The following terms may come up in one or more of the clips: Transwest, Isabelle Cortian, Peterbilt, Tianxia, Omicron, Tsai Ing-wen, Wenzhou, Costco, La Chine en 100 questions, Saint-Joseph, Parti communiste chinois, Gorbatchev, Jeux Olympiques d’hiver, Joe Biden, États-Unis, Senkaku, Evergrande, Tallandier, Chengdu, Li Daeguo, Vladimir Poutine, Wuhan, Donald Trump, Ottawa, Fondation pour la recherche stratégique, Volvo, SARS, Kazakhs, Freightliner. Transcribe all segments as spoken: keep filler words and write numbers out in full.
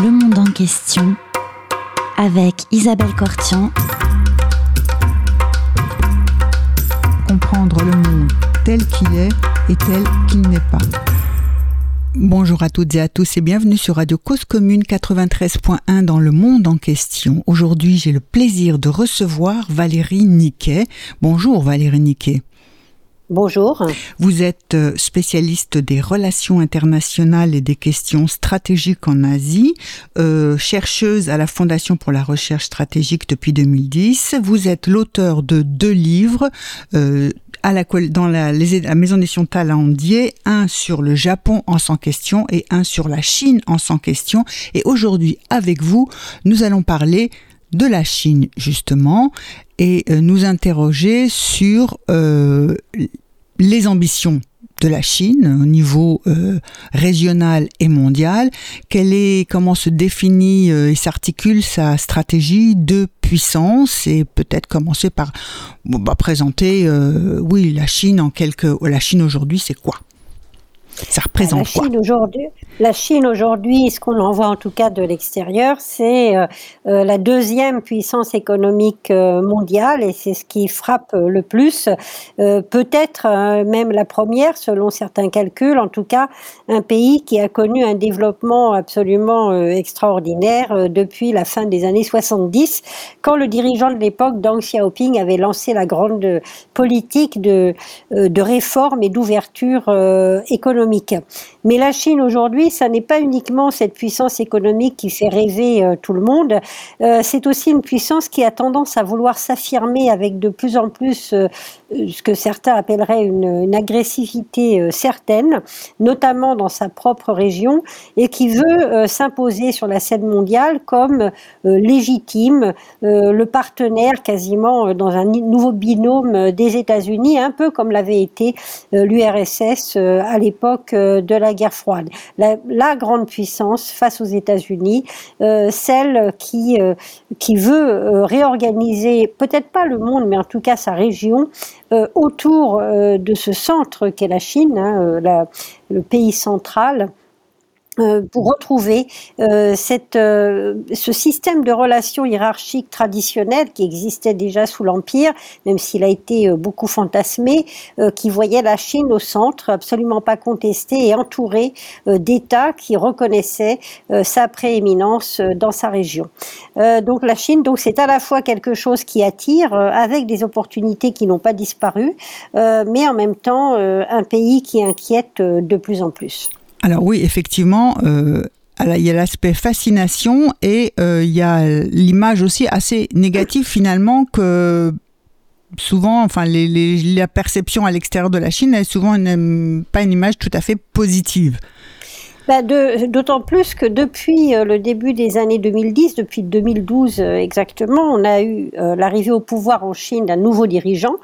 Le Monde en question avec Isabelle Cortian. Comprendre le monde tel qu'il est et tel qu'il n'est pas. Bonjour à toutes et à tous et bienvenue sur Radio Cause Commune quatre-vingt-treize point un dans Le Monde en question. Aujourd'hui, j'ai le plaisir de recevoir Valérie Niquet. Bonjour Valérie Niquet. Bonjour. Vous êtes spécialiste des relations internationales et des questions stratégiques en Asie, euh, chercheuse à la Fondation pour la recherche stratégique depuis deux mille dix. Vous êtes l'auteur de deux livres euh, à la, dans la, les, la maison d'édition Tallandier, un sur le Japon en cent questions et un sur la Chine en cent questions. Et aujourd'hui, avec vous, nous allons parler de la Chine, justement, et nous interroger sur euh, les ambitions de la Chine au niveau euh, régional et mondial. Quelle est, comment se définit euh, et s'articule sa stratégie de puissance, et peut-être commencer par bon, bah, présenter, euh, oui, la Chine en quelques, la Chine aujourd'hui, c'est quoi? Ça représente la Chine quoi aujourd'hui, La Chine aujourd'hui, ce qu'on en voit en tout cas de l'extérieur, c'est euh, la deuxième puissance économique euh, mondiale, et c'est ce qui frappe le plus. Euh, peut-être euh, même la première, selon certains calculs, en tout cas un pays qui a connu un développement absolument euh, extraordinaire euh, depuis la fin des années soixante-dix, quand le dirigeant de l'époque, Deng Xiaoping, avait lancé la grande politique de, euh, de réforme et d'ouverture euh, économique. Mais la Chine aujourd'hui, ça n'est pas uniquement cette puissance économique qui fait rêver euh, tout le monde, euh, c'est aussi une puissance qui a tendance à vouloir s'affirmer avec de plus en plus euh, ce que certains appelleraient une, une agressivité euh, certaine, notamment dans sa propre région, et qui veut euh, s'imposer sur la scène mondiale comme euh, légitime, euh, le partenaire quasiment euh, dans un nouveau binôme euh, des États-Unis, un peu comme l'avait été euh, l'U R S S euh, à l'époque de la guerre froide. La, la grande puissance face aux États-Unis, euh, celle qui, euh, qui veut euh, réorganiser, peut-être pas le monde, mais en tout cas sa région, euh, autour euh, de ce centre qu'est la Chine, hein, la, le pays central, Euh, pour retrouver euh, cette, euh, ce système de relations hiérarchiques traditionnelles qui existait déjà sous l'Empire, même s'il a été euh, beaucoup fantasmé, euh, qui voyait la Chine au centre, absolument pas contestée et entourée euh, d'États qui reconnaissaient euh, sa prééminence euh, dans sa région. Euh, donc la Chine, donc, c'est à la fois quelque chose qui attire, euh, avec des opportunités qui n'ont pas disparu, euh, mais en même temps euh, un pays qui inquiète euh, de plus en plus. Alors oui, effectivement, euh, il y a l'aspect fascination et euh, il y a l'image aussi assez négative finalement que souvent, enfin les, les, la perception à l'extérieur de la Chine est souvent une, pas une image tout à fait positive. Bah de, d'autant plus que depuis le début des années deux mille dix, depuis deux mille douze exactement, on a eu euh, l'arrivée au pouvoir en Chine d'un nouveau dirigeant,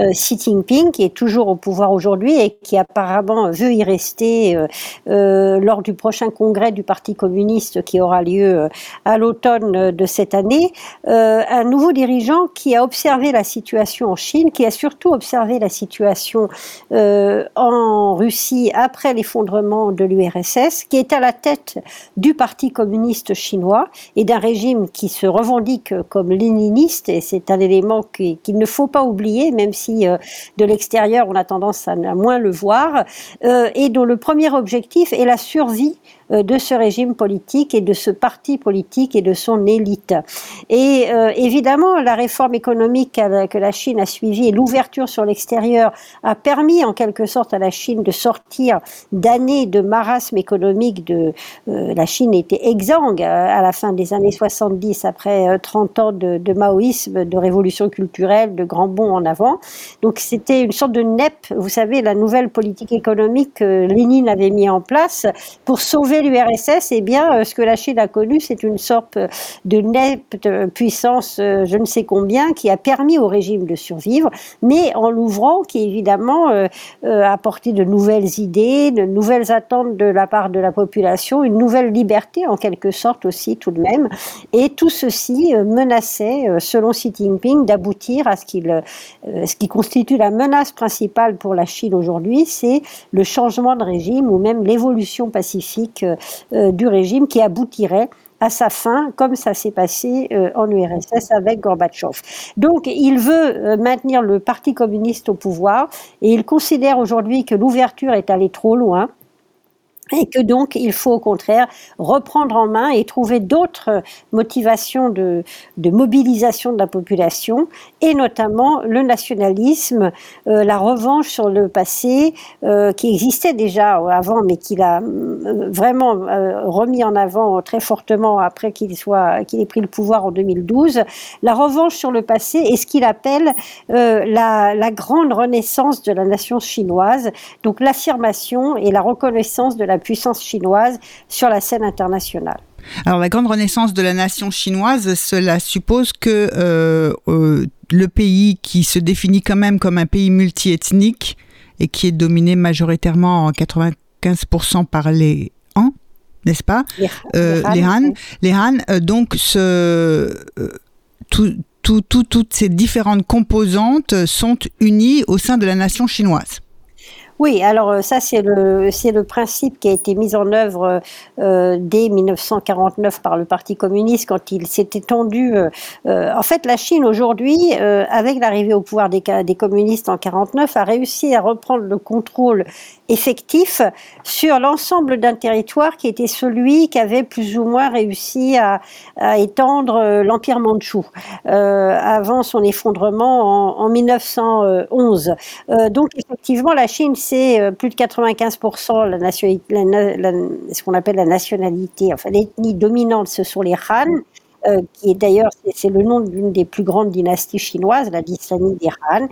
euh, Xi Jinping, qui est toujours au pouvoir aujourd'hui et qui apparemment veut y rester euh, euh, lors du prochain congrès du Parti communiste qui aura lieu à l'automne de cette année. Euh, un nouveau dirigeant qui a observé la situation en Chine, qui a surtout observé la situation euh, en Russie après l'effondrement de l'U R S S, qui est à la tête du Parti communiste chinois et d'un régime qui se revendique comme léniniste, et c'est un élément qui, qu'il ne faut pas oublier, même si euh, de l'extérieur on a tendance à, à moins le voir, euh, et dont le premier objectif est la survie de ce régime politique et de ce parti politique et de son élite. Et euh, évidemment, la réforme économique que la Chine a suivie et l'ouverture sur l'extérieur a permis en quelque sorte à la Chine de sortir d'années de marasme économique. De, euh, la Chine était exsangue à la fin des années soixante-dix, après trente ans de, de maoïsme, de révolution culturelle, de grands bonds en avant. Donc c'était une sorte de N E P, vous savez, la nouvelle politique économique que Lénine avait mis en place pour sauver l'U R S S. Eh bien, ce que la Chine a connu, c'est une sorte de nette puissance, je ne sais combien, qui a permis au régime de survivre, mais en l'ouvrant, qui évidemment euh, a apporté de nouvelles idées, de nouvelles attentes de la part de la population, une nouvelle liberté en quelque sorte aussi tout de même. Et tout ceci menaçait, selon Xi Jinping, d'aboutir à ce qu'il, euh, ce qui constitue la menace principale pour la Chine aujourd'hui, c'est le changement de régime ou même l'évolution pacifique politique euh, du régime qui aboutirait à sa fin, comme ça s'est passé euh, en U R S S avec Gorbatchev. Donc, il veut euh, maintenir le Parti communiste au pouvoir et il considère aujourd'hui que l'ouverture est allée trop loin et que donc, il faut au contraire reprendre en main et trouver d'autres motivations de, de mobilisation de la population et notamment le nationalisme, euh, la revanche sur le passé euh, qui existait déjà avant mais qu'il a vraiment euh, remis en avant très fortement après qu'il, soit, qu'il ait pris le pouvoir en deux mille douze, la revanche sur le passé et ce qu'il appelle euh, la, la grande renaissance de la nation chinoise, donc l'affirmation et la reconnaissance de la la puissance chinoise sur la scène internationale. Alors la grande renaissance de la nation chinoise, cela suppose que euh, euh, le pays qui se définit quand même comme un pays multiethnique et qui est dominé majoritairement en quatre-vingt-quinze pour cent par les Han, n'est-ce pas ? Les, euh, les Han. Les Han, euh, donc ce, euh, tout, tout, tout, toutes ces différentes composantes sont unies au sein de la nation chinoise. Oui, alors ça c'est le c'est le principe qui a été mis en œuvre euh, dès dix-neuf cent quarante-neuf par le Parti communiste quand il s'est étendu. Euh, en fait, la Chine aujourd'hui, euh, avec l'arrivée au pouvoir des, des communistes en quarante-neuf, a réussi à reprendre le contrôle effectif sur l'ensemble d'un territoire qui était celui qu'avait plus ou moins réussi à, à étendre l'empire mandchou euh, avant son effondrement en, en dix-neuf cent onze. Euh, donc effectivement, la Chine c'est plus de quatre-vingt-quinze pour cent la nation, la, la, ce qu'on appelle la nationalité, enfin l'ethnie dominante, ce sont les Han, euh, qui est d'ailleurs, c'est, c'est le nom d'une des plus grandes dynasties chinoises, la dynastie des Han.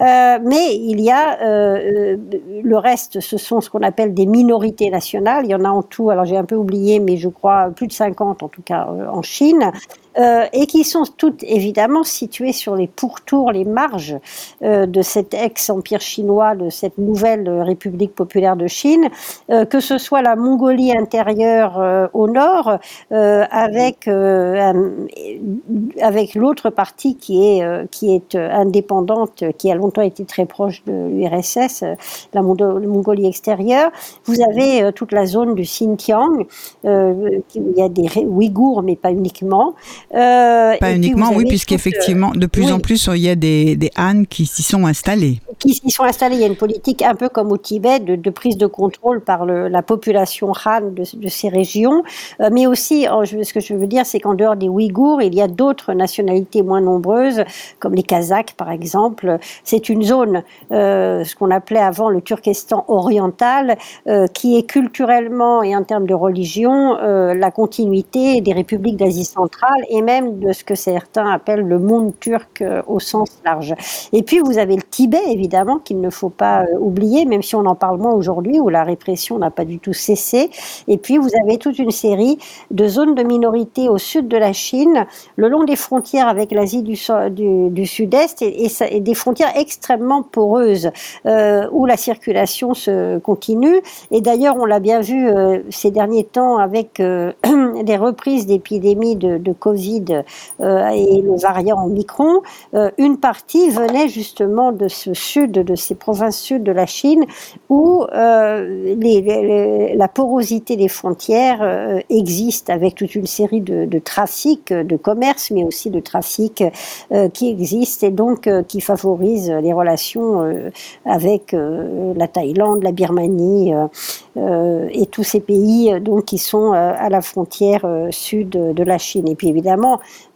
Euh, mais il y a, euh, le reste, ce sont ce qu'on appelle des minorités nationales, il y en a en tout, alors j'ai un peu oublié, mais je crois plus de cinquante en tout cas en Chine. Euh, et qui sont toutes évidemment situées sur les pourtours, les marges euh, de cet ex-empire chinois, de cette nouvelle euh, République populaire de Chine, euh, que ce soit la Mongolie intérieure euh, au nord, euh, avec euh, un, avec l'autre partie qui est euh, qui est indépendante, qui a longtemps été très proche de l'U R S S, euh, la Mongolie extérieure. Vous avez euh, toute la zone du Xinjiang, euh, il y a des Ouïghours, mais pas uniquement. Euh, Pas uniquement, oui, puisqu'effectivement, de plus oui. en plus, il y a des, des Han qui s'y sont installés. Qui s'y sont installés. Il y a une politique un peu comme au Tibet, de, de prise de contrôle par le, la population Han de, de ces régions. Euh, mais aussi, en, je, ce que je veux dire, c'est qu'en dehors des Ouïghours, il y a d'autres nationalités moins nombreuses, comme les Kazakhs, par exemple. C'est une zone, euh, ce qu'on appelait avant le Turkestan oriental, euh, qui est culturellement et en termes de religion, euh, la continuité des républiques d'Asie centrale, et même de ce que certains appellent le monde turc euh, au sens large. Et puis vous avez le Tibet, évidemment, qu'il ne faut pas euh, oublier, même si on en parle moins aujourd'hui, où la répression n'a pas du tout cessé. Et puis vous avez toute une série de zones de minorité au sud de la Chine, le long des frontières avec l'Asie du, du, du Sud-Est, et, et, et des frontières extrêmement poreuses, euh, où la circulation se continue. Et d'ailleurs, on l'a bien vu euh, ces derniers temps avec euh, des reprises d'épidémies de, de Covid euh, et le variant Omicron, euh, une partie venait justement de ce sud, de ces provinces sud de la Chine, où euh, les, les, la porosité des frontières euh, existe, avec toute une série de, de trafics, de commerce, mais aussi de trafics euh, qui existent et donc euh, qui favorisent les relations euh, avec euh, la Thaïlande, la Birmanie euh, euh, et tous ces pays donc, qui sont euh, à la frontière euh, sud de la Chine. Et puis évidemment,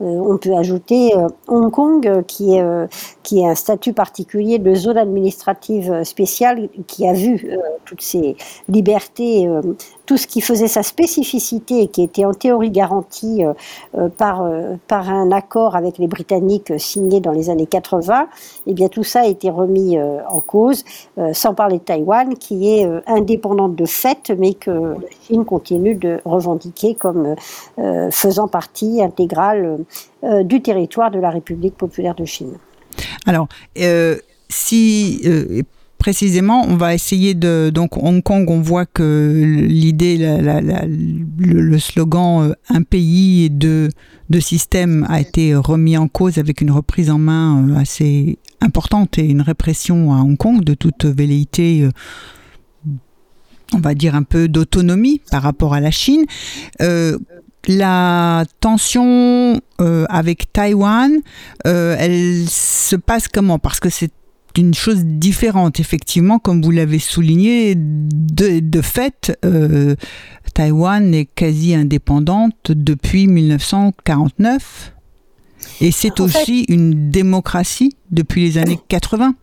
euh, on peut ajouter euh, Hong Kong, euh, qui, est, euh, qui est un statut particulier de zone administrative spéciale, qui a vu euh, toutes ces libertés, euh, tout ce qui faisait sa spécificité et qui était en théorie garantie euh, euh, par, euh, par un accord avec les Britanniques euh, signé dans les années quatre-vingt, et bien tout ça a été remis euh, en cause, euh, sans parler de Taïwan, qui est euh, indépendante de fait, mais que la Chine continue de revendiquer comme euh, faisant partie intégrale euh, du territoire de la République populaire de Chine. Alors, euh, si... Euh, précisément, on va essayer de... Donc, Hong Kong, on voit que l'idée, la, la, la, le, le slogan « un pays et deux, deux systèmes » a été remis en cause avec une reprise en main assez importante et une répression à Hong Kong de toute velléité on va dire un peu d'autonomie par rapport à la Chine. Euh, la tension euh, avec Taïwan, euh, elle se passe comment? Parce que c'est une chose différente, effectivement, comme vous l'avez souligné, de, de fait, euh, Taïwan est quasi indépendante depuis mille neuf cent quarante-neuf et c'est en aussi fait... une démocratie depuis les années quatre-vingts.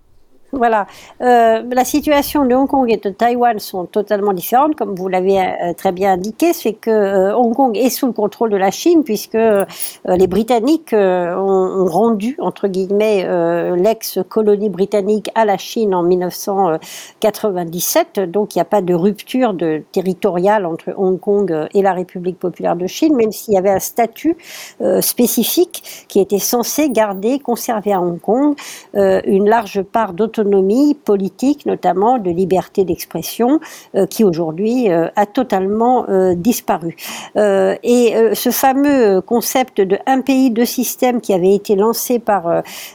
Voilà. Euh, la situation de Hong Kong et de Taïwan sont totalement différentes, comme vous l'avez euh, très bien indiqué. C'est que euh, Hong Kong est sous le contrôle de la Chine, puisque euh, les Britanniques euh, ont, ont rendu, entre guillemets, euh, l'ex-colonie britannique à la Chine en mille neuf cent quatre-vingt-dix-sept. Donc, il n'y a pas de rupture de, territoriale entre Hong Kong et la République populaire de Chine, même s'il y avait un statut euh, spécifique qui était censé garder, conserver à Hong Kong euh, une large part d'autonomie politique, notamment de liberté d'expression, euh, qui aujourd'hui euh, a totalement euh, disparu. Euh, et euh, ce fameux concept de un pays, deux systèmes qui avait été lancé par,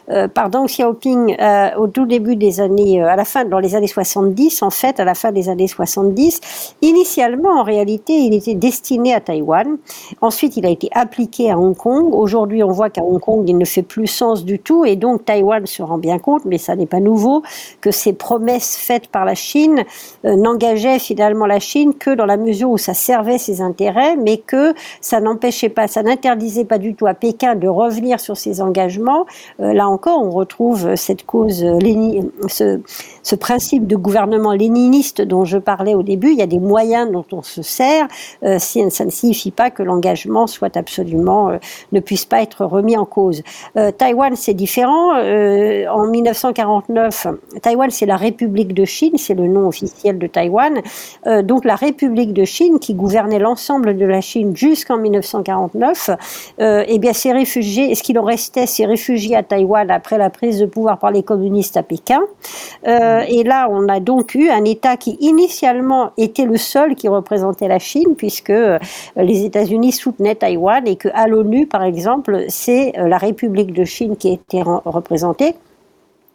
euh, par Deng Xiaoping euh, au tout début des années, euh, à la fin, dans les années soixante-dix, en fait, à la fin des années soixante-dix, initialement, en réalité, il était destiné à Taïwan. Ensuite, il a été appliqué à Hong Kong. Aujourd'hui, on voit qu'à Hong Kong, il ne fait plus sens du tout, et donc Taïwan se rend bien compte, mais ça n'est pas nouveau, que ces promesses faites par la Chine euh, n'engageaient finalement la Chine que dans la mesure où ça servait ses intérêts, mais que ça n'empêchait pas, ça n'interdisait pas du tout à Pékin de revenir sur ses engagements. Euh, là encore, on retrouve cette cause, euh, léni, ce, ce principe de gouvernement léniniste dont je parlais au début. Il y a des moyens dont on se sert, euh, ça ne signifie pas que l'engagement soit absolument, euh, ne puisse pas être remis en cause. Euh, Taïwan, c'est différent. Euh, en mille neuf cent quarante-neuf, Taïwan, c'est la République de Chine, c'est le nom officiel de Taïwan. Euh, donc la République de Chine, qui gouvernait l'ensemble de la Chine jusqu'en mille neuf cent quarante-neuf, euh, eh bien, ces réfugiés, ce qu'il en restait, ces réfugiés à Taïwan après la prise de pouvoir par les communistes à Pékin. Euh, et là, on a donc eu un État qui initialement était le seul qui représentait la Chine, puisque euh, les États-Unis soutenaient Taïwan et que à l'ONU, par exemple, c'est euh, la République de Chine qui était re- représentée.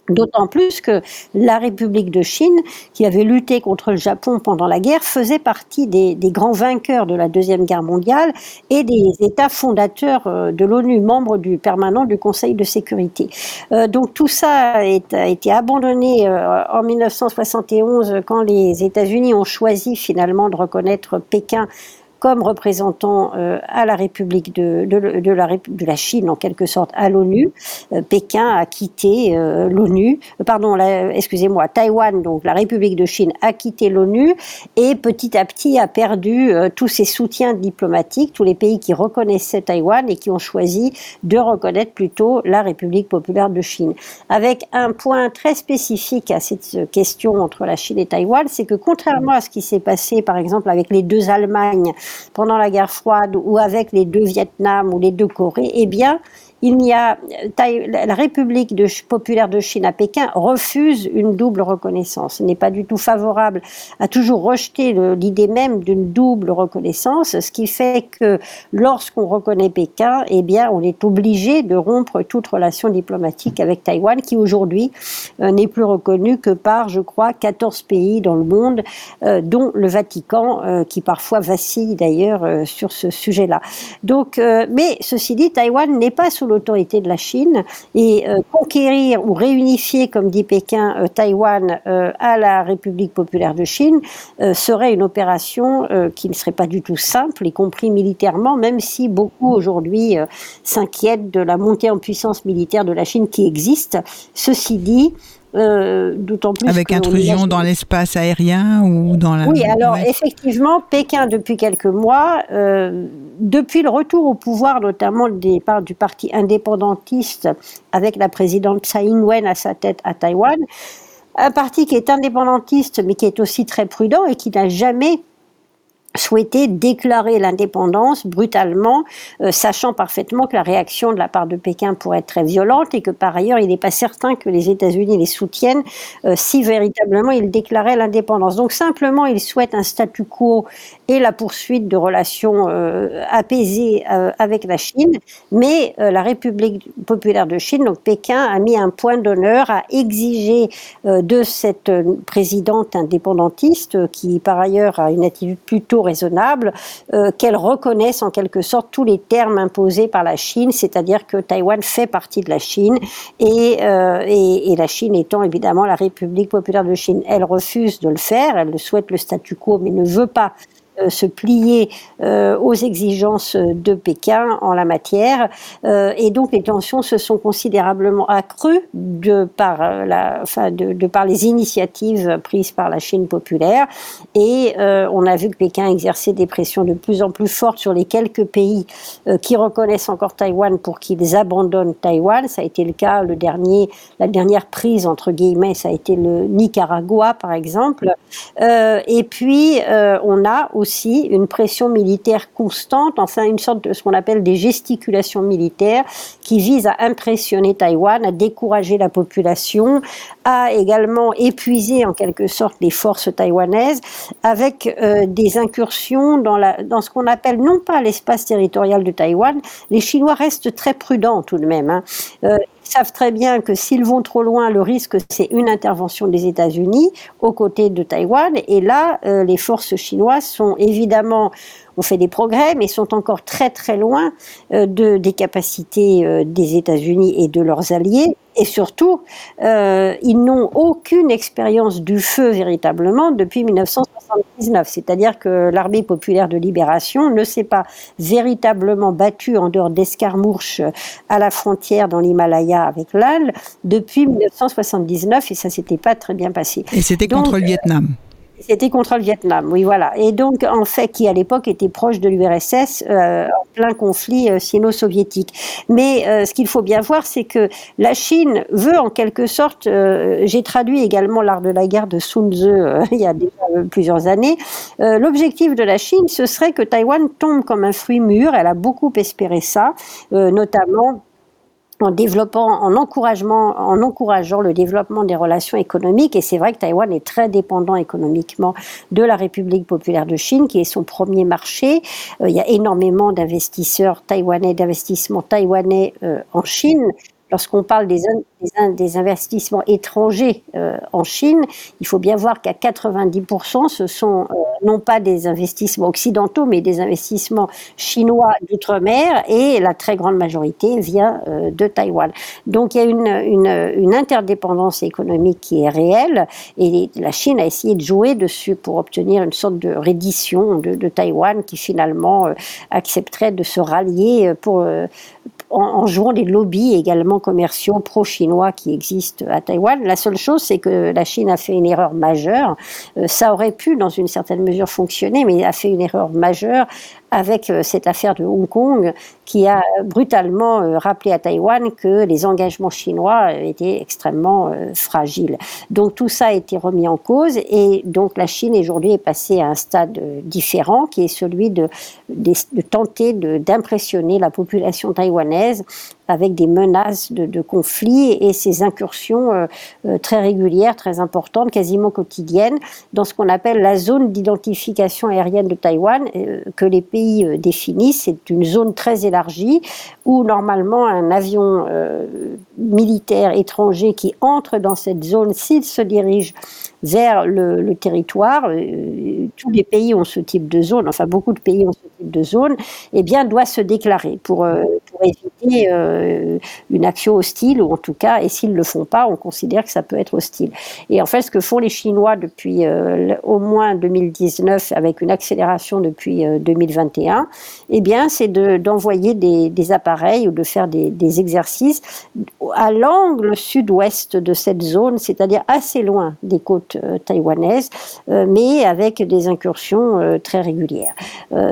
D'autant plus que la République de Chine, qui avait lutté contre le Japon pendant la guerre, faisait partie des, des grands vainqueurs de la Deuxième Guerre mondiale et des États fondateurs de l'ONU, membres du permanent du Conseil de sécurité. Euh, donc tout ça a été abandonné euh, en mille neuf cent soixante et onze, quand les États-Unis ont choisi finalement de reconnaître Pékin comme représentant euh, à la République de, de, de, la, de la Chine, en quelque sorte, à l'ONU. Euh, Pékin a quitté euh, l'ONU, euh, pardon, la, excusez-moi, Taïwan, donc la République de Chine, a quitté l'ONU et petit à petit a perdu euh, tous ses soutiens diplomatiques, tous les pays qui reconnaissaient Taïwan et qui ont choisi de reconnaître plutôt la République populaire de Chine. Avec un point très spécifique à cette question entre la Chine et Taïwan, c'est que contrairement à ce qui s'est passé, par exemple, avec les deux Allemagnes pendant la guerre froide, ou avec les deux Vietnam ou les deux Corées, eh bien, il n'y a, la République de, populaire de Chine à Pékin refuse une double reconnaissance. Elle n'est pas du tout favorable, a toujours rejeté le, l'idée même d'une double reconnaissance, ce qui fait que lorsqu'on reconnaît Pékin, eh bien, on est obligé de rompre toute relation diplomatique avec Taïwan, qui aujourd'hui euh, n'est plus reconnue que par, je crois, quatorze pays dans le monde, euh, dont le Vatican, euh, qui parfois vacille d'ailleurs euh, sur ce sujet-là. Donc, euh, mais ceci dit, Taïwan n'est pas sous le l'autorité de la Chine, et euh, conquérir ou réunifier, comme dit Pékin, euh, Taïwan euh, à la République populaire de Chine euh, serait une opération euh, qui ne serait pas du tout simple, y compris militairement, même si beaucoup aujourd'hui euh, s'inquiètent de la montée en puissance militaire de la Chine qui existe. Ceci dit, Euh, d'autant plus avec intrusion a... dans l'espace aérien ou dans la... Oui, alors ouais. Effectivement, Pékin, depuis quelques mois, euh, depuis le retour au pouvoir, notamment le départ du parti indépendantiste avec la présidente Tsai Ing-wen à sa tête à Taïwan, un parti qui est indépendantiste mais qui est aussi très prudent et qui n'a jamais souhaité déclarer l'indépendance brutalement, euh, sachant parfaitement que la réaction de la part de Pékin pourrait être très violente et que par ailleurs, il n'est pas certain que les États-Unis les soutiennent euh, si véritablement ils déclaraient l'indépendance. Donc simplement, ils souhaitent un statu quo et la poursuite de relations euh, apaisées euh, avec la Chine, mais euh, la République populaire de Chine, donc Pékin, a mis un point d'honneur à exiger euh, de cette présidente indépendantiste, euh, qui par ailleurs a une attitude plutôt raisonnable, euh, qu'elle reconnaisse en quelque sorte tous les termes imposés par la Chine, c'est-à-dire que Taïwan fait partie de la Chine et, euh, et, et la Chine étant évidemment la République populaire de Chine. Elle refuse de le faire, elle souhaite le statu quo mais ne veut pas Euh, se plier euh, aux exigences de Pékin en la matière. Euh, et donc les tensions se sont considérablement accrues de par, la, enfin de, de par les initiatives prises par la Chine populaire. Et euh, on a vu que Pékin exerçait des pressions de plus en plus fortes sur les quelques pays euh, qui reconnaissent encore Taïwan pour qu'ils abandonnent Taïwan. Ça a été le cas, le dernier, la dernière prise, entre guillemets, ça a été le Nicaragua, par exemple. Euh, et puis, euh, on a aussi aussi une pression militaire constante, enfin une sorte de ce qu'on appelle des gesticulations militaires qui visent à impressionner Taïwan, à décourager la population, à également épuiser en quelque sorte les forces taïwanaises avec euh, des incursions dans, la, dans ce qu'on appelle non pas l'espace territorial de Taïwan. Les Chinois restent très prudents tout de même, hein. Euh, Ils savent très bien que s'ils vont trop loin, le risque, c'est une intervention des États-Unis aux côtés de Taïwan. Et là, euh, les forces chinoises sont évidemment... On fait des progrès, mais sont encore très très loin euh, de, des capacités euh, des États-Unis et de leurs alliés. Et surtout, euh, ils n'ont aucune expérience du feu véritablement depuis mille neuf cent soixante-dix-neuf. C'est-à-dire que l'armée populaire de libération ne s'est pas véritablement battue en dehors d'escarmouches à la frontière dans l'Himalaya avec l'Inde depuis mille neuf cent soixante-dix-neuf, et ça s'était pas très bien passé. Et c'était Donc, contre le Vietnam. C'était contre le Vietnam, oui, voilà. Et donc, en fait, qui à l'époque était proche de l'U R S S, euh, en plein conflit euh, sino-soviétique. Mais euh, ce qu'il faut bien voir, c'est que la Chine veut, en quelque sorte, euh, j'ai traduit également L'Art de la guerre de Sun Tzu euh, il y a déjà euh, plusieurs années, euh, l'objectif de la Chine, ce serait que Taïwan tombe comme un fruit mûr. Elle a beaucoup espéré ça, euh, notamment... en développant, en encouragement, en encourageant le développement des relations économiques. Et c'est vrai que Taïwan est très dépendant économiquement de la République populaire de Chine, qui est son premier marché. Euh, il y a énormément d'investisseurs taïwanais, d'investissements taïwanais euh, en Chine. Lorsqu'on parle des, des, des investissements étrangers euh, en Chine, il faut bien voir qu'à quatre-vingt-dix pour cent, ce sont euh, non pas des investissements occidentaux, mais des investissements chinois d'outre-mer, et la très grande majorité vient euh, de Taïwan. Donc il y a une, une, une interdépendance économique qui est réelle, et la Chine a essayé de jouer dessus pour obtenir une sorte de reddition de, de Taïwan, qui finalement euh, accepterait de se rallier pour... Euh, en jouant des lobbies également commerciaux pro-chinois qui existent à Taïwan. La seule chose, c'est que la Chine a fait une erreur majeure. Euh, ça aurait pu, dans une certaine mesure, fonctionner, mais a fait une erreur majeure avec euh, cette affaire de Hong Kong, qui a brutalement euh, rappelé à Taïwan que les engagements chinois étaient extrêmement euh, fragiles. Donc tout ça a été remis en cause, et donc la Chine aujourd'hui est passée à un stade euh, différent, qui est celui de, de, de tenter de, d'impressionner la population taïwanaise avec des menaces de, de conflits et ces incursions euh, euh, très régulières, très importantes, quasiment quotidiennes, dans ce qu'on appelle la zone d'identification aérienne de Taïwan, euh, que les pays euh, définissent. C'est une zone très élargie où normalement un avion euh, militaire étranger qui entre dans cette zone, s'il se dirige vers le, le territoire, euh, tous les pays ont ce type de zone, enfin beaucoup de pays ont ce type de zone, eh bien doit se déclarer pour, euh, pour éviter euh, une action hostile, ou en tout cas, et s'ils ne le font pas, on considère que ça peut être hostile. Et en fait, ce que font les Chinois depuis euh, au moins deux mille dix-neuf, avec une accélération depuis euh, deux mille vingt et un, eh bien c'est de, d'envoyer des, des appareils ou de faire des, des exercices à l'angle sud-ouest de cette zone, c'est-à-dire assez loin des côtes taïwanaise, mais avec des incursions très régulières.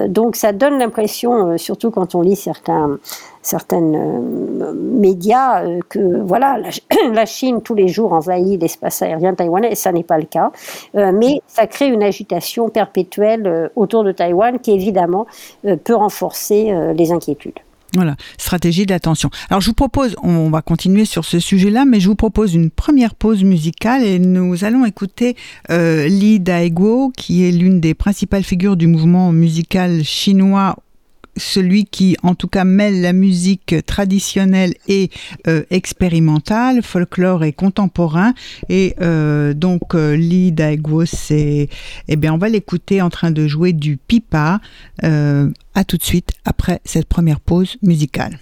Donc ça donne l'impression, surtout quand on lit certains certaines euh, médias euh, que voilà, la, la Chine tous les jours envahit l'espace aérien taïwanais, et ça n'est pas le cas. Euh, mais ça crée une agitation perpétuelle euh, autour de Taïwan qui évidemment euh, peut renforcer euh, les inquiétudes. Voilà, stratégie de la tension. Alors je vous propose, on va continuer sur ce sujet-là, mais je vous propose une première pause musicale et nous allons écouter euh, Li Daeguo, qui est l'une des principales figures du mouvement musical chinois, celui qui en tout cas mêle la musique traditionnelle et euh, expérimentale, folklore et contemporain. Et euh, donc euh, Li Daeguo, c'est, eh bien on va l'écouter en train de jouer du pipa. Euh, à tout de suite après cette première pause musicale.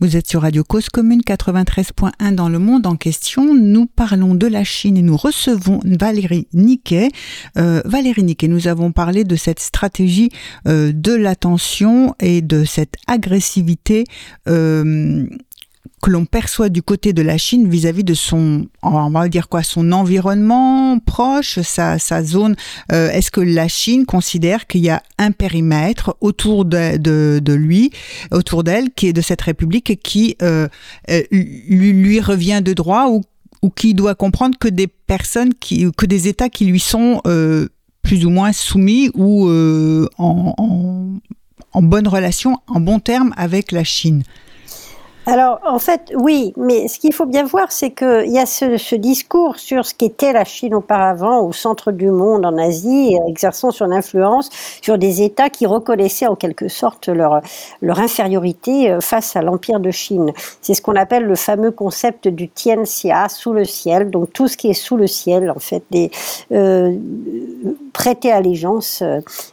Vous êtes sur Radio Cause Commune quatre-vingt-treize point un dans le monde en question. Nous parlons de la Chine et nous recevons Valérie Niquet. Euh, Valérie Niquet, nous avons parlé de cette stratégie euh, de la tension et de cette agressivité euh, que l'on perçoit du côté de la Chine vis-à-vis de son, on va dire quoi, son environnement proche, sa, sa zone. Euh, est-ce que la Chine considère qu'il y a un périmètre autour de, de, de lui, autour d'elle, qui est de cette République, qui euh, lui, lui revient de droit ou, ou qui doit comprendre que des personnes, qui, que des États qui lui sont euh, plus ou moins soumis ou euh, en, en, en bonne relation, en bon terme avec la Chine? Alors, en fait, oui, mais ce qu'il faut bien voir, c'est qu'il y a ce, ce discours sur ce qu'était la Chine auparavant, au centre du monde, en Asie, exerçant son influence sur des États qui reconnaissaient en quelque sorte leur, leur infériorité face à l'Empire de Chine. C'est ce qu'on appelle le fameux concept du tianxia, sous le ciel, donc tout ce qui est sous le ciel, en fait, des, euh, prêter allégeance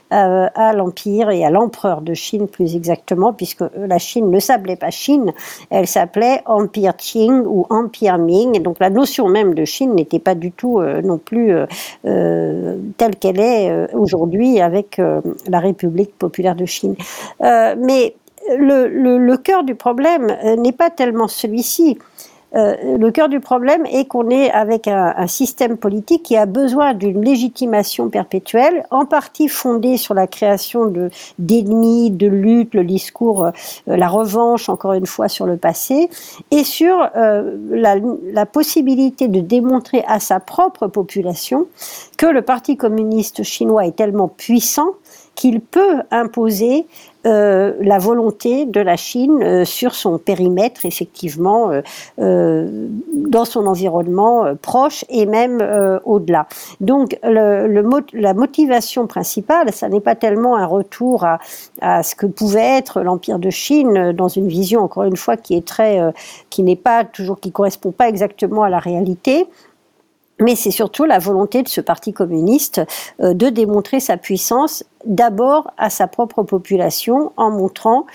à, à l'Empire et à l'empereur de Chine, plus exactement, puisque la Chine ne s'appelait pas Chine, elle s'appelait Empire Qing ou Empire Ming, et donc la notion même de Chine n'était pas du tout euh, non plus euh, euh, telle qu'elle est euh, aujourd'hui avec euh, la République populaire de Chine. Euh, mais le, le, le cœur du problème n'est pas tellement celui-ci. Euh, le cœur du problème est qu'on est avec un, un système politique qui a besoin d'une légitimation perpétuelle, en partie fondée sur la création de, d'ennemis, de luttes, le discours, euh, la revanche, encore une fois, sur le passé, et sur euh, la, la possibilité de démontrer à sa propre population que le Parti communiste chinois est tellement puissant qu'il peut imposer euh, la volonté de la Chine euh, sur son périmètre, effectivement, euh, euh, dans son environnement euh, proche et même euh, au-delà. Donc, le, le mot, la motivation principale, ça n'est pas tellement un retour à, à ce que pouvait être l'Empire de Chine dans une vision, encore une fois, qui est très, euh, qui n'est pas toujours, qui correspond pas exactement à la réalité. Mais c'est surtout la volonté de ce parti communiste euh, de démontrer sa puissance d'abord à sa propre population en montrant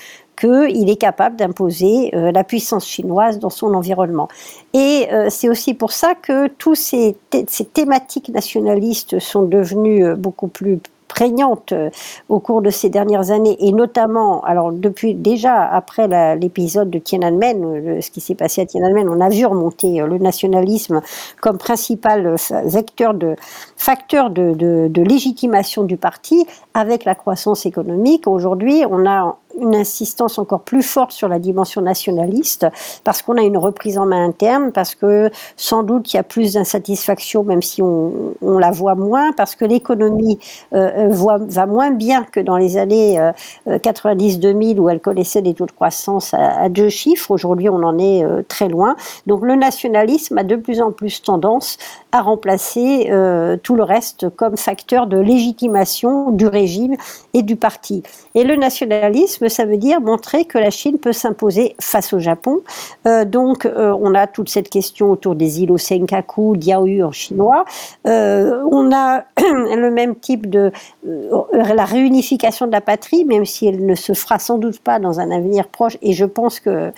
qu'il est capable d'imposer euh, la puissance chinoise dans son environnement. Et euh, c'est aussi pour ça que tous ces, th- ces thématiques nationalistes sont devenues euh, beaucoup plus prégnante au cours de ces dernières années, et notamment, alors depuis déjà après la, l'épisode de Tiananmen, ce qui s'est passé à Tiananmen, on a vu remonter le nationalisme comme principal vecteur de facteur de, de, de légitimation du parti. Avec la croissance économique, aujourd'hui, on a une insistance encore plus forte sur la dimension nationaliste, parce qu'on a une reprise en main interne, parce que sans doute il y a plus d'insatisfaction, même si on, on la voit moins, parce que l'économie euh, voit, va moins bien que dans les années euh, quatre-vingt-dix deux mille où elle connaissait des taux de croissance à, à deux chiffres. Aujourd'hui, on en est euh, très loin. Donc le nationalisme a de plus en plus tendance à remplacer euh, tout le reste comme facteur de légitimation du régime et du parti. Et le nationalisme, ça veut dire montrer que la Chine peut s'imposer face au Japon. Euh, donc, euh, on a toute cette question autour des îlots Senkaku, Diaoyu en chinois. Euh, on a le même type de euh, la réunification de la patrie, même si elle ne se fera sans doute pas dans un avenir proche. Et je pense que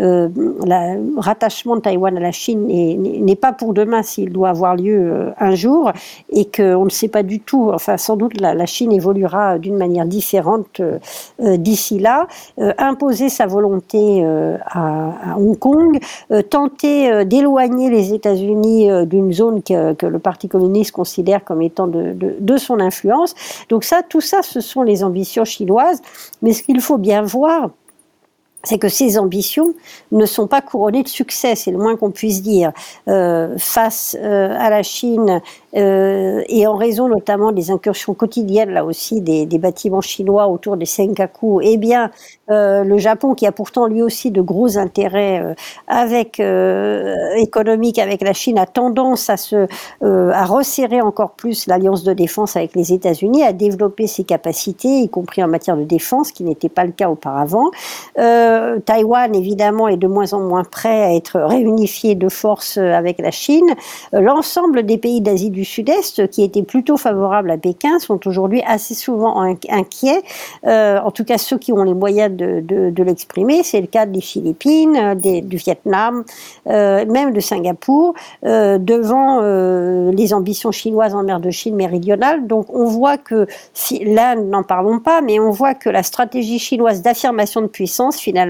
euh, la, le rattachement de Taïwan à la Chine n'est, n'est pas pour demain, s'il doit avoir lieu un jour, et qu'on ne sait pas du tout. Enfin, sans doute, la, la Chine évoluera d'une manière différente euh, d'ici. Là, euh, imposer sa volonté euh, à, à Hong Kong, euh, tenter euh, d'éloigner les États-Unis euh, d'une zone que, que le Parti communiste considère comme étant de, de, de son influence. Donc ça, tout ça, ce sont les ambitions chinoises. Mais ce qu'il faut bien voir, c'est que ces ambitions ne sont pas couronnées de succès, c'est le moins qu'on puisse dire. Euh, face euh, à la Chine, euh, et en raison notamment des incursions quotidiennes, là aussi, des, des bâtiments chinois autour des Senkaku, eh bien, euh, le Japon, qui a pourtant lui aussi de gros intérêts euh, avec, euh, économiques avec la Chine, a tendance à, se, euh, à resserrer encore plus l'alliance de défense avec les États-Unis, à développer ses capacités, y compris en matière de défense, qui n'était pas le cas auparavant. Euh, Taïwan, évidemment, est de moins en moins prêt à être réunifié de force avec la Chine. L'ensemble des pays d'Asie du Sud-Est, qui étaient plutôt favorables à Pékin, sont aujourd'hui assez souvent inquiets, euh, en tout cas ceux qui ont les moyens de, de, de l'exprimer. C'est le cas des Philippines, des, du Vietnam, euh, même de Singapour, euh, devant euh, les ambitions chinoises en mer de Chine méridionale. Donc on voit que, si, là, n'en parlons pas, mais on voit que la stratégie chinoise d'affirmation de puissance, finalement,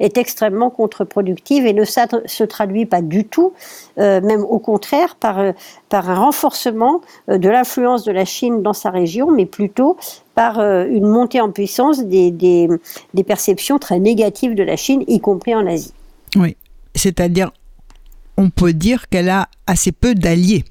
est extrêmement contre-productive et ne se traduit pas du tout, euh, même au contraire, par, par un renforcement de l'influence de la Chine dans sa région, mais plutôt par euh, une montée en puissance des, des, des perceptions très négatives de la Chine, y compris en Asie. Oui, c'est-à-dire, on peut dire qu'elle a assez peu d'alliés.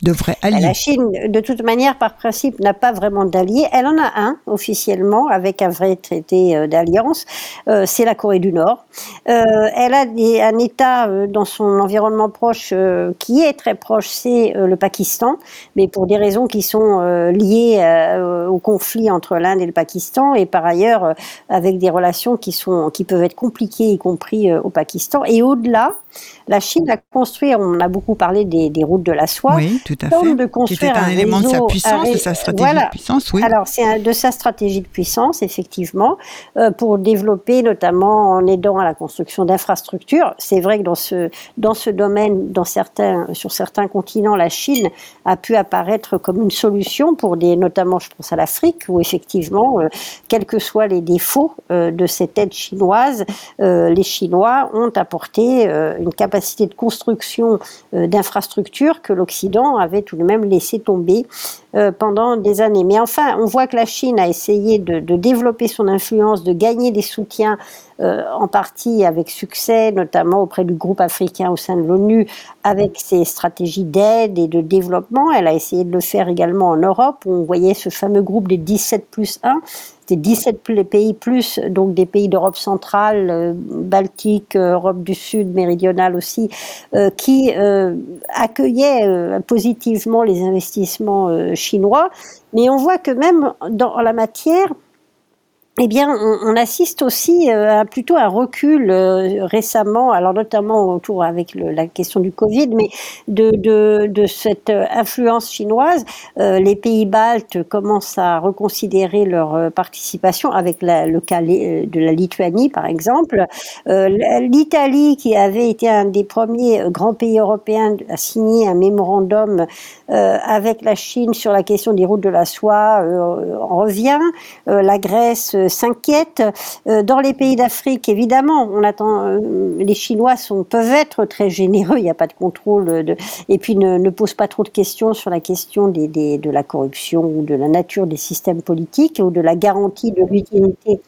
Devrait allier. La Chine, de toute manière, par principe, n'a pas vraiment d'alliés. Elle en a un, officiellement, avec un vrai traité d'alliance. Euh, c'est la Corée du Nord. Euh, elle a des, un État euh, dans son environnement proche euh, qui est très proche, c'est euh, le Pakistan, mais pour des raisons qui sont euh, liées euh, au conflit entre l'Inde et le Pakistan, et par ailleurs euh, avec des relations qui, sont, qui peuvent être compliquées, y compris euh, au Pakistan. Et au-delà, la Chine a construit, on a beaucoup parlé des, des routes de la soie, oui, tout à fait. De construire un, un élément réseau, de sa puissance, ré... de sa stratégie voilà. de puissance. Oui. Alors c'est un, de sa stratégie de puissance, effectivement, euh, pour développer notamment en aidant à la construction d'infrastructures. C'est vrai que dans ce dans ce domaine, dans certains sur certains continents, la Chine a pu apparaître comme une solution pour des, notamment je pense à l'Afrique, où effectivement, euh, quels que soient les défauts euh, de cette aide chinoise, euh, les Chinois ont apporté euh, une capacité de construction euh, d'infrastructures que l'Occident avait tout de même laissé tomber euh, pendant des années. Mais enfin, on voit que la Chine a essayé de, de développer son influence, de gagner des soutiens euh, en partie avec succès, notamment auprès du groupe africain au sein de l'ONU, avec ses stratégies d'aide et de développement. Elle a essayé de le faire également en Europe, où on voyait ce fameux groupe des dix-sept plus un, des dix-sept pays plus, donc des pays d'Europe centrale, euh, Baltique, euh, Europe du Sud, méridionale aussi, euh, qui euh, accueillaient euh, positivement les investissements euh, chinois. Mais on voit que même dans la matière, eh bien, on, on assiste aussi à plutôt un recul euh, récemment, alors notamment autour avec le, la question du Covid, mais de, de, de cette influence chinoise. Euh, les pays baltes commencent à reconsidérer leur participation, avec la, le cas de la Lituanie par exemple. Euh, L'Italie, qui avait été un des premiers grands pays européens à signer un mémorandum euh, avec la Chine sur la question des routes de la soie, euh, en revient. Euh, la Grèce s'inquiète. Dans les pays d'Afrique, évidemment, on attend, les Chinois sont, peuvent être très généreux, il n'y a pas de contrôle, de, et puis ne, ne posent pas trop de questions sur la question des, des, de la corruption ou de la nature des systèmes politiques ou de la garantie de l'utilité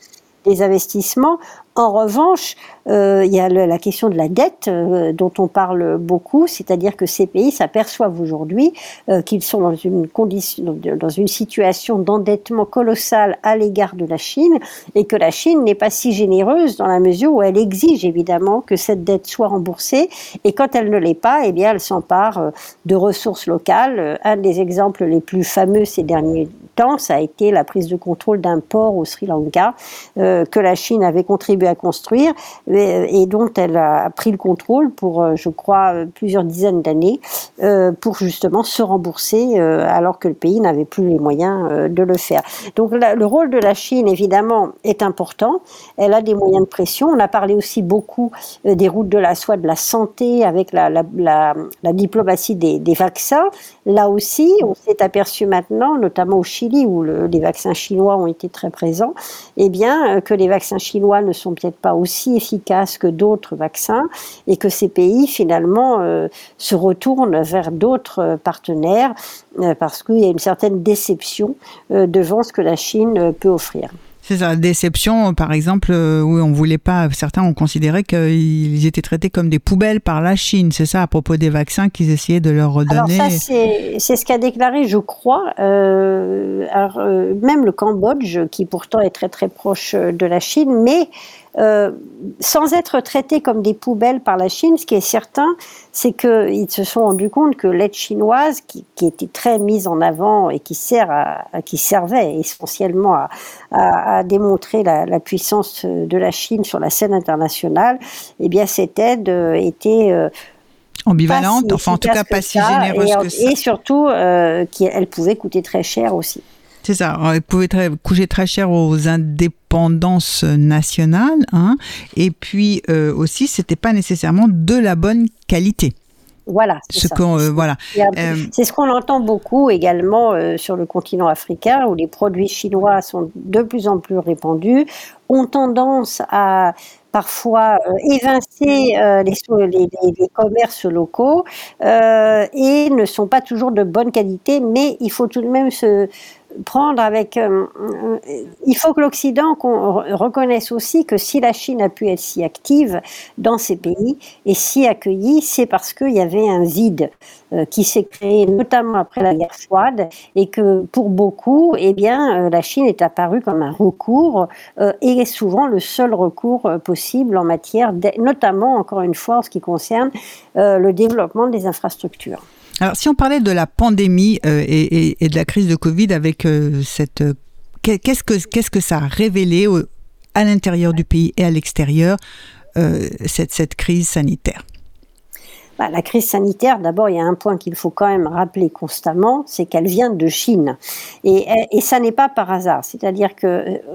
des investissements. En revanche, euh, il y a le, la question de la dette euh, dont on parle beaucoup, c'est-à-dire que ces pays s'aperçoivent aujourd'hui euh, qu'ils sont dans une condition, dans une situation d'endettement colossal à l'égard de la Chine, et que la Chine n'est pas si généreuse dans la mesure où elle exige évidemment que cette dette soit remboursée, et quand elle ne l'est pas, eh bien elle s'empare de ressources locales. Un des exemples les plus fameux ces derniers temps, ça a été la prise de contrôle d'un port au Sri Lanka euh, que la Chine avait contribué à construire et dont elle a pris le contrôle pour, je crois, plusieurs dizaines d'années pour justement se rembourser alors que le pays n'avait plus les moyens de le faire. Donc le rôle de la Chine, évidemment, est important. Elle a des moyens de pression. On a parlé aussi beaucoup des routes de la soie, de la santé, avec la, la, la, la diplomatie des, des vaccins. Là aussi, on s'est aperçu maintenant, notamment au Chili, où le, les vaccins chinois ont été très présents, eh bien, que les vaccins chinois ne sont peut-être pas aussi efficaces que d'autres vaccins, et que ces pays finalement euh, se retournent vers d'autres partenaires euh, parce qu'il y a une certaine déception euh, devant ce que la Chine euh, peut offrir. C'est ça, déception, par exemple, où on voulait pas, certains ont considéré qu'ils étaient traités comme des poubelles par la Chine, c'est ça, à propos des vaccins qu'ils essayaient de leur redonner. Alors ça, c'est, c'est ce qu'a déclaré, je crois, euh, alors, euh, même le Cambodge, qui pourtant est très très proche de la Chine, mais Euh, sans être traités comme des poubelles par la Chine. Ce qui est certain, c'est qu'ils se sont rendus compte que l'aide chinoise, qui, qui était très mise en avant et qui, sert à, à, qui servait essentiellement à, à, à démontrer la, la puissance de la Chine sur la scène internationale, eh bien cette aide était euh, ambivalente, si enfin en tout cas pas si généreuse que ça. Et surtout, euh, qu'elle pouvait coûter très cher aussi. C'est ça, elle pouvait très, coûter très cher aux indépendances nationales, hein, et puis euh, aussi, c'était pas nécessairement de la bonne qualité. Voilà, c'est ce ça. Qu'on, euh, voilà. Euh, c'est ce qu'on entend beaucoup également euh, sur le continent africain, où les produits chinois sont de plus en plus répandus, ont tendance à parfois euh, évincer euh, les, les, les commerces locaux euh, et ne sont pas toujours de bonne qualité, mais il faut tout de même se prendre avec... Euh, il faut que l'Occident qu'on reconnaisse aussi que si la Chine a pu être si active dans ces pays et si accueillie, c'est parce qu'il y avait un vide euh, qui s'est créé notamment après la guerre froide, et que pour beaucoup, eh bien, euh, la Chine est apparue comme un recours euh, et souvent le seul recours euh, possible en matière, de, notamment encore une fois en ce qui concerne euh, le développement des infrastructures. Alors, si on parlait de la pandémie euh, et, et, et de la crise de Covid, avec euh, cette, euh, qu'est-ce que qu'est-ce que ça a révélé au, à l'intérieur du pays et à l'extérieur, euh, cette cette crise sanitaire? Bah, la crise sanitaire, d'abord, il y a un point qu'il faut quand même rappeler constamment, c'est qu'elle vient de Chine. Et, et ça n'est pas par hasard. C'est-à-dire que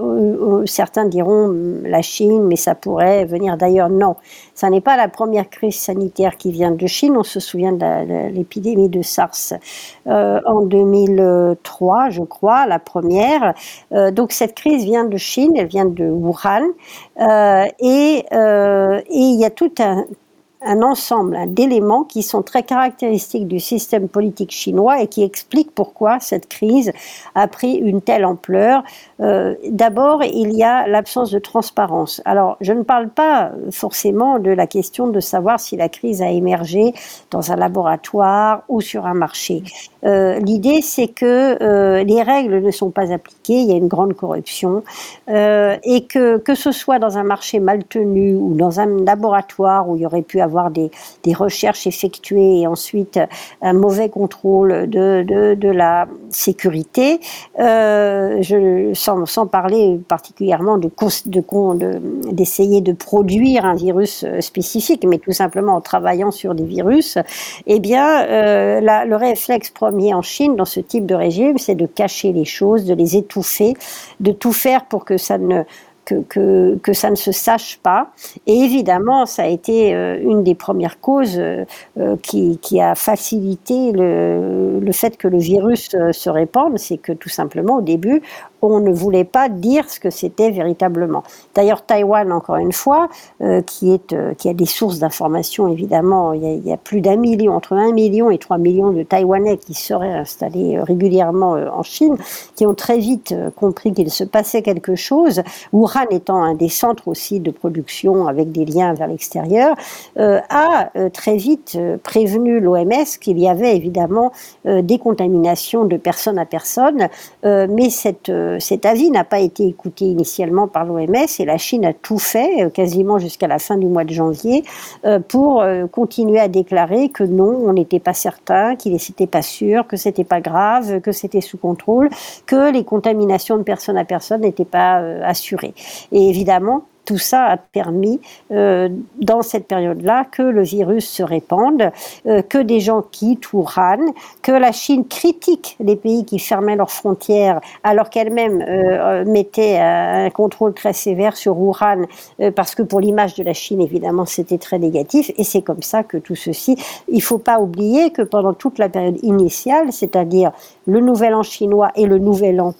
euh, certains diront la Chine, mais ça pourrait venir d'ailleurs. Non, ça n'est pas la première crise sanitaire qui vient de Chine. On se souvient de, la, de l'épidémie de SARS euh, en deux mille trois, je crois, la première. Euh, donc cette crise vient de Chine, elle vient de Wuhan. Euh, et, euh, et il y a tout un... un ensemble d'éléments qui sont très caractéristiques du système politique chinois et qui expliquent pourquoi cette crise a pris une telle ampleur. Euh, d'abord, il y a l'absence de transparence. Alors, je ne parle pas forcément de la question de savoir si la crise a émergé dans un laboratoire ou sur un marché. Euh, l'idée, c'est que euh, les règles ne sont pas appliquées, il y a une grande corruption, euh, et que, que ce soit dans un marché mal tenu ou dans un laboratoire où il y aurait pu avoir des, des recherches effectuées et ensuite un mauvais contrôle de, de, de la sécurité, euh, je, sans, sans parler particulièrement de, de, de, d'essayer de produire un virus spécifique, mais tout simplement en travaillant sur des virus, eh bien, euh, la, le réflexe premier en Chine dans ce type de régime, c'est de cacher les choses, de les étouffer, de tout faire pour que ça ne... Que, que, que ça ne se sache pas. Et évidemment, ça a été euh, une des premières causes euh, qui, qui a facilité le, le fait que le virus euh, se répande, c'est que tout simplement, au début, on ne voulait pas dire ce que c'était véritablement. D'ailleurs, Taïwan, encore une fois, euh, qui, est, euh, qui a des sources d'informations, évidemment, il y a, il y a plus d'un million, entre un million et trois millions de Taïwanais qui seraient installés régulièrement euh, en Chine, qui ont très vite euh, compris qu'il se passait quelque chose, Wuhan étant un des centres aussi de production avec des liens vers l'extérieur, euh, a euh, très vite euh, prévenu l'O M S qu'il y avait évidemment euh, des contaminations de personne à personne, euh, mais cette euh, cet avis n'a pas été écouté initialement par l'O M S et la Chine a tout fait, quasiment jusqu'à la fin du mois de janvier, pour continuer à déclarer que non, on n'était pas certain, qu'il n'était pas sûr, que c'était pas grave, que c'était sous contrôle, que les contaminations de personne à personne n'étaient pas assurées. Et évidemment, tout ça a permis, euh, dans cette période-là, que le virus se répande, euh, que des gens quittent Wuhan, que la Chine critique les pays qui fermaient leurs frontières, alors qu'elle-même euh, mettait un contrôle très sévère sur Wuhan, euh, parce que pour l'image de la Chine, évidemment, c'était très négatif, et c'est comme ça que tout ceci... Il ne faut pas oublier que pendant toute la période initiale, c'est-à-dire le Nouvel An chinois et le Nouvel An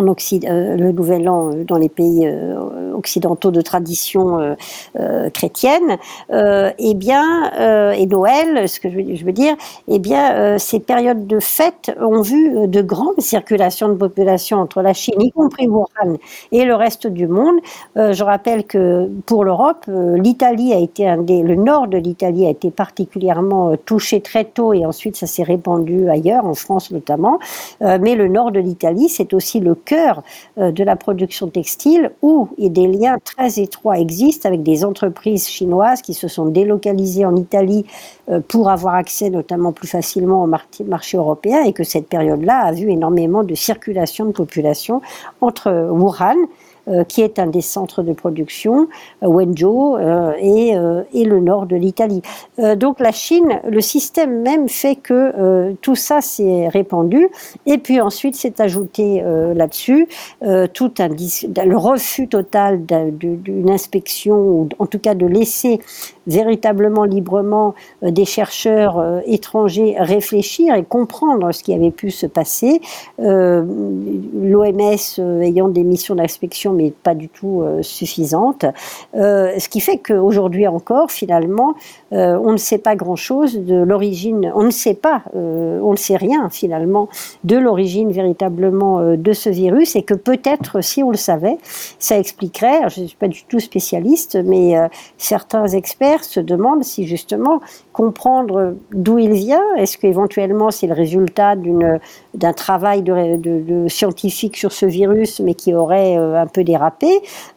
En Occid- euh, le Nouvel An euh, dans les pays euh, occidentaux de tradition euh, euh, chrétienne, euh, eh bien, euh, et Noël, ce que je veux, je veux dire, eh bien, euh, ces périodes de fêtes ont vu de grandes circulations de population entre la Chine, y compris Wuhan, et le reste du monde. Euh, je rappelle que pour l'Europe, euh, l'Italie a été un des, le nord de l'Italie a été particulièrement euh, touché très tôt, et ensuite ça s'est répandu ailleurs, en France notamment. Euh, mais le nord de l'Italie, c'est aussi le cœur de la production textile, où des liens très étroits existent avec des entreprises chinoises qui se sont délocalisées en Italie pour avoir accès notamment plus facilement au marché européen, et que cette période-là a vu énormément de circulation de population entre Wuhan, qui est un des centres de production, Wenzhou, euh, et, euh, et le nord de l'Italie. Euh, donc la Chine, le système même fait que euh, tout ça s'est répandu, et puis ensuite s'est ajouté euh, là-dessus euh, tout un dis- le refus total d'un, d'une inspection, ou en tout cas de laisser véritablement librement euh, des chercheurs euh, étrangers réfléchir et comprendre ce qui avait pu se passer. Euh, l'O M S euh, ayant des missions d'inspection mais pas du tout euh, suffisante. Euh, ce qui fait qu'aujourd'hui encore, finalement, euh, on ne sait pas grand-chose de l'origine, on ne sait pas, euh, on ne sait rien, finalement, de l'origine véritablement euh, de ce virus, et que peut-être, si on le savait, ça expliquerait, je ne suis pas du tout spécialiste, mais euh, certains experts se demandent si, justement, comprendre d'où il vient, est-ce qu'éventuellement c'est le résultat d'une, d'un travail de, de, de scientifique sur ce virus, mais qui aurait euh, un peu dérapé,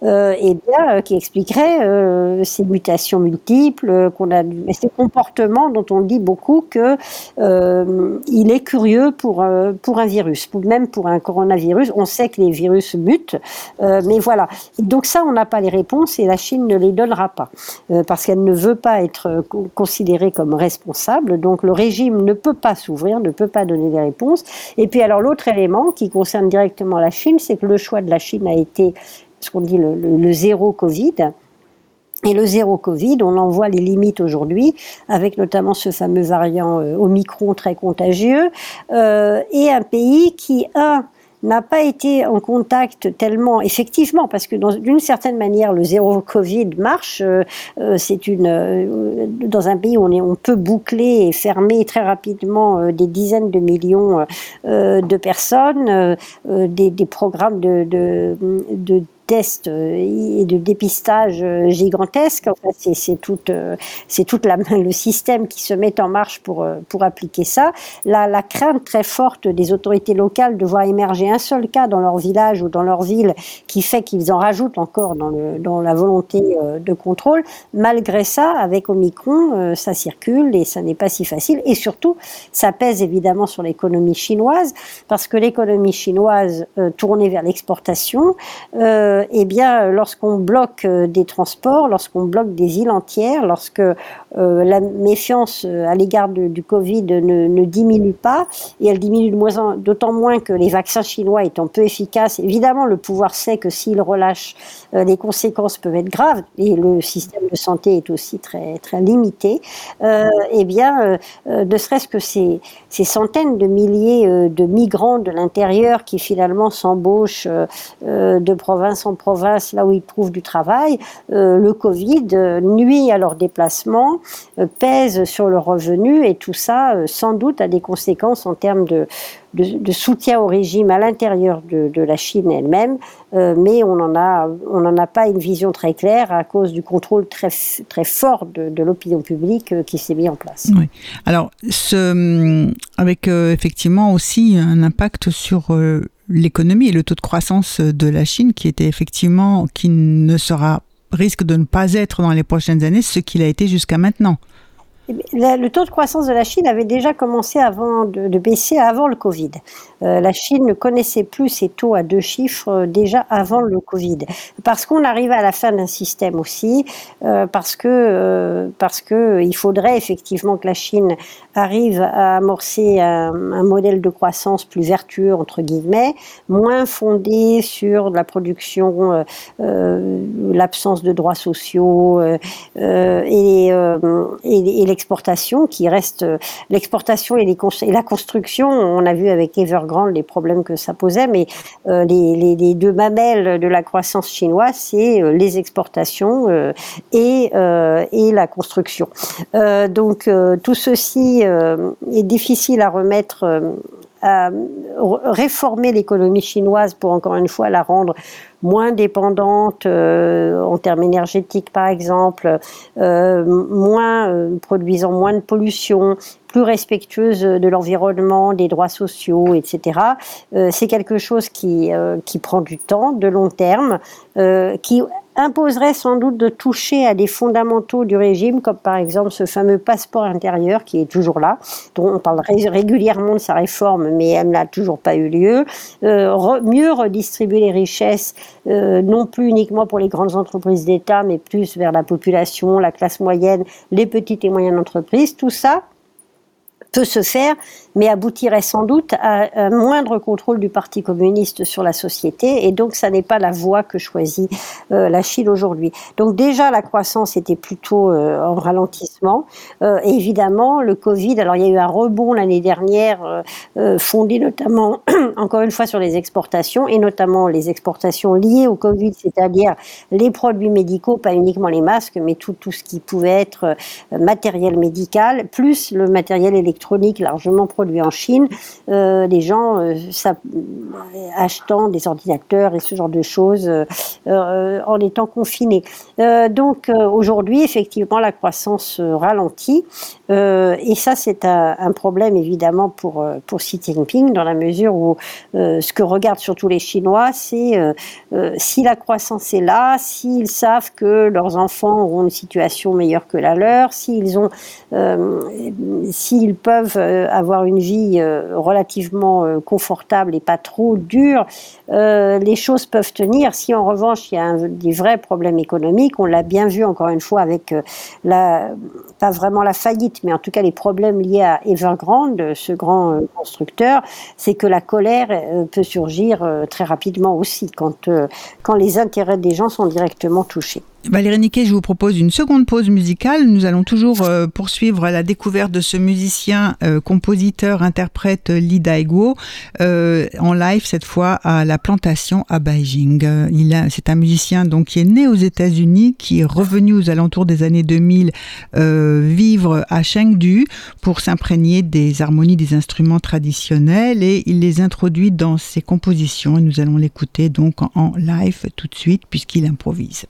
euh, et bien, euh, qui expliquerait euh, ces mutations multiples, euh, qu'on a, ces comportements dont on dit beaucoup qu'il euh, est curieux pour, euh, pour un virus, même pour un coronavirus. On sait que les virus mutent, euh, mais voilà. Et donc ça, on n'a pas les réponses, et la Chine ne les donnera pas, euh, parce qu'elle ne veut pas être considérée comme responsable, donc le régime ne peut pas s'ouvrir, ne peut pas donner des réponses. Et puis alors l'autre élément qui concerne directement la Chine, c'est que le choix de la Chine a été ce qu'on dit le, le, le zéro Covid. Et le zéro Covid, on en voit les limites aujourd'hui, avec notamment ce fameux variant euh, Omicron très contagieux, euh, et un pays qui, un, n'a pas été en contact tellement effectivement, parce que dans, d'une certaine manière, le zéro Covid marche. Euh, c'est une euh, dans un pays où on, est, on peut boucler et fermer très rapidement euh, des dizaines de millions euh, de personnes, euh, des, des programmes de, de, de tests et de dépistage gigantesques. Enfin, c'est, c'est tout, c'est toute la, le système qui se met en marche pour, pour appliquer ça. La, la crainte très forte des autorités locales de voir émerger un seul cas dans leur village ou dans leur ville qui fait qu'ils en rajoutent encore dans, le, dans la volonté de contrôle. Malgré ça, avec Omicron, ça circule et ça n'est pas si facile. Et surtout, ça pèse évidemment sur l'économie chinoise, parce que l'économie chinoise tournée vers l'exportation, euh, eh bien, lorsqu'on bloque des transports, lorsqu'on bloque des îles entières, lorsque euh, la méfiance à l'égard de, du Covid ne, ne diminue pas, et elle diminue de moins en, d'autant moins que les vaccins chinois étant peu efficaces, évidemment, le pouvoir sait que s'il relâche, euh, les conséquences peuvent être graves, et le système de santé est aussi très, très limité, euh, eh bien, euh, ne serait-ce que ces, ces centaines de milliers euh, de migrants de l'intérieur qui finalement s'embauchent euh, euh, de province en province, là où ils trouvent du travail, euh, le Covid euh, nuit à leurs déplacements, euh, pèse sur leurs revenus, et tout ça, euh, sans doute, a des conséquences en termes de, de, de soutien au régime à l'intérieur de, de la Chine elle-même, euh, mais on n'en a, on n'en a pas une vision très claire à cause du contrôle très, très fort de, de l'opinion publique euh, qui s'est mis en place. Oui. Alors, ce, avec euh, effectivement aussi un impact sur euh, l'économie et le taux de croissance de la Chine qui était effectivement, qui ne sera, risque de ne pas être dans les prochaines années ce qu'il a été jusqu'à maintenant. Le taux de croissance de la Chine avait déjà commencé avant de, de baisser avant le Covid. Euh, la Chine ne connaissait plus ces taux à deux chiffres déjà avant le Covid, parce qu'on arrivait à la fin d'un système aussi, euh, parce que euh, parce que il faudrait effectivement que la Chine arrive à amorcer un, un modèle de croissance plus vertueux entre guillemets, moins fondé sur la production, euh, euh, l'absence de droits sociaux euh, euh, et, euh, et, et l'exportation qui reste l'exportation et, les cons- et la construction. On a vu avec Evergrande les problèmes que ça posait, mais euh, les, les, les deux mamelles de la croissance chinoise, c'est euh, les exportations euh, et, euh, et la construction. Euh, donc euh, tout ceci euh, est difficile à remettre, euh, à réformer l'économie chinoise pour encore une fois la rendre moins dépendante euh, en termes énergétiques par exemple, euh, moins euh, produisant moins de pollution, plus respectueuse de l'environnement, des droits sociaux, et cetera. Euh, c'est quelque chose qui euh, qui prend du temps, de long terme, euh, qui imposerait sans doute de toucher à des fondamentaux du régime, comme par exemple ce fameux passeport intérieur qui est toujours là, dont on parle régulièrement de sa réforme, mais elle n'a toujours pas eu lieu. Euh, re, mieux redistribuer les richesses, euh, non plus uniquement pour les grandes entreprises d'État, mais plus vers la population, la classe moyenne, les petites et moyennes entreprises, tout ça peut se faire, mais aboutirait sans doute à un moindre contrôle du Parti communiste sur la société, et donc ça n'est pas la voie que choisit euh, la Chine aujourd'hui. Donc déjà, la croissance était plutôt euh, en ralentissement. Euh, évidemment, le Covid, alors il y a eu un rebond l'année dernière, euh, fondé notamment, encore une fois, sur les exportations, et notamment les exportations liées au Covid, c'est-à-dire les produits médicaux, pas uniquement les masques, mais tout, tout ce qui pouvait être euh, matériel médical, plus le matériel électronique, largement produit en Chine, euh, les gens euh, ça, achetant des ordinateurs et ce genre de choses euh, euh, en étant confinés. Euh, donc euh, aujourd'hui, effectivement, la croissance euh, ralentit euh, et ça, c'est un, un problème évidemment pour, pour Xi Jinping, dans la mesure où euh, ce que regardent surtout les Chinois, c'est euh, euh, si la croissance est là, s'ils savent que leurs enfants auront une situation meilleure que la leur, s'ils ont euh, s'ils peuvent avoir une vie relativement confortable et pas trop dure, euh, les choses peuvent tenir. Si en revanche il y a un, des vrais problèmes économiques, on l'a bien vu encore une fois avec la, pas vraiment la faillite, mais en tout cas les problèmes liés à Evergrande, ce grand constructeur, c'est que la colère peut surgir très rapidement aussi quand, quand les intérêts des gens sont directement touchés. Valérie Niquet, je vous propose une seconde pause musicale. Nous allons toujours euh, poursuivre la découverte de ce musicien, euh, compositeur, interprète Li Daeguo, euh, en live cette fois à la plantation à Beijing. Il a, c'est un musicien donc qui est né aux États-Unis, qui est revenu aux alentours des années deux mille euh, vivre à Chengdu pour s'imprégner des harmonies des instruments traditionnels, et il les introduit dans ses compositions. Et nous allons l'écouter donc en, en live tout de suite puisqu'il improvise.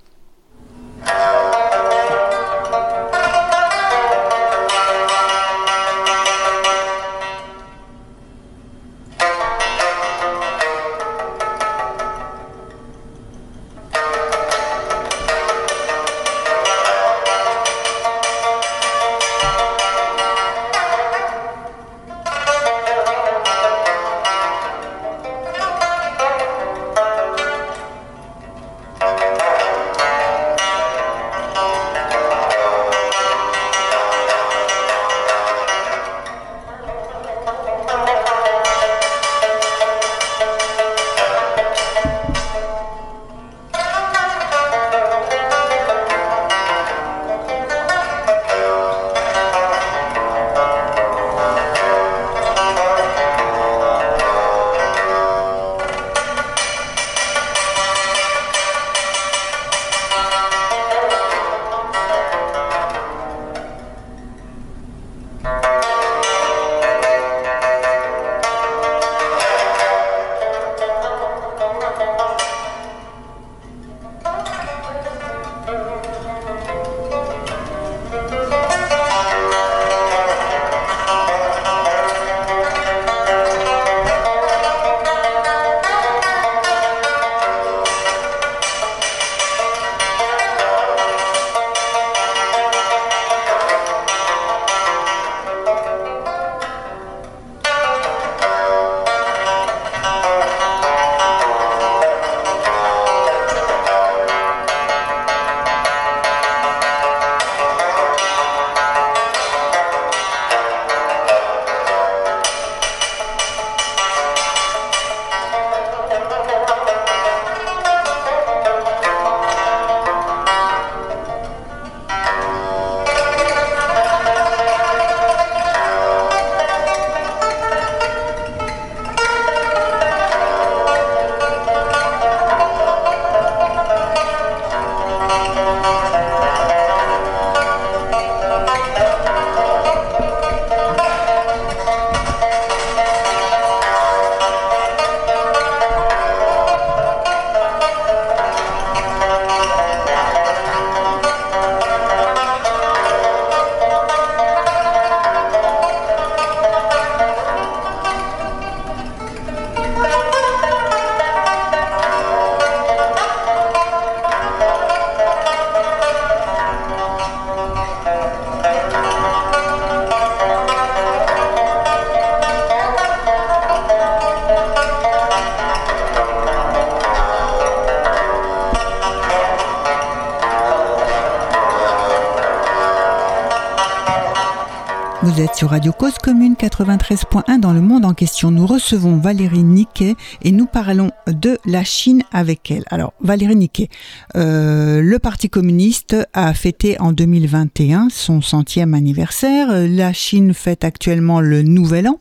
Vous êtes sur Radio Cause Commune quatre-vingt-treize point un dans le monde en question. Nous recevons Valérie Niquet et nous parlons de la Chine avec elle. Alors Valérie Niquet, euh, le Parti communiste a fêté en deux mille vingt et un son centième anniversaire. La Chine fête actuellement le nouvel an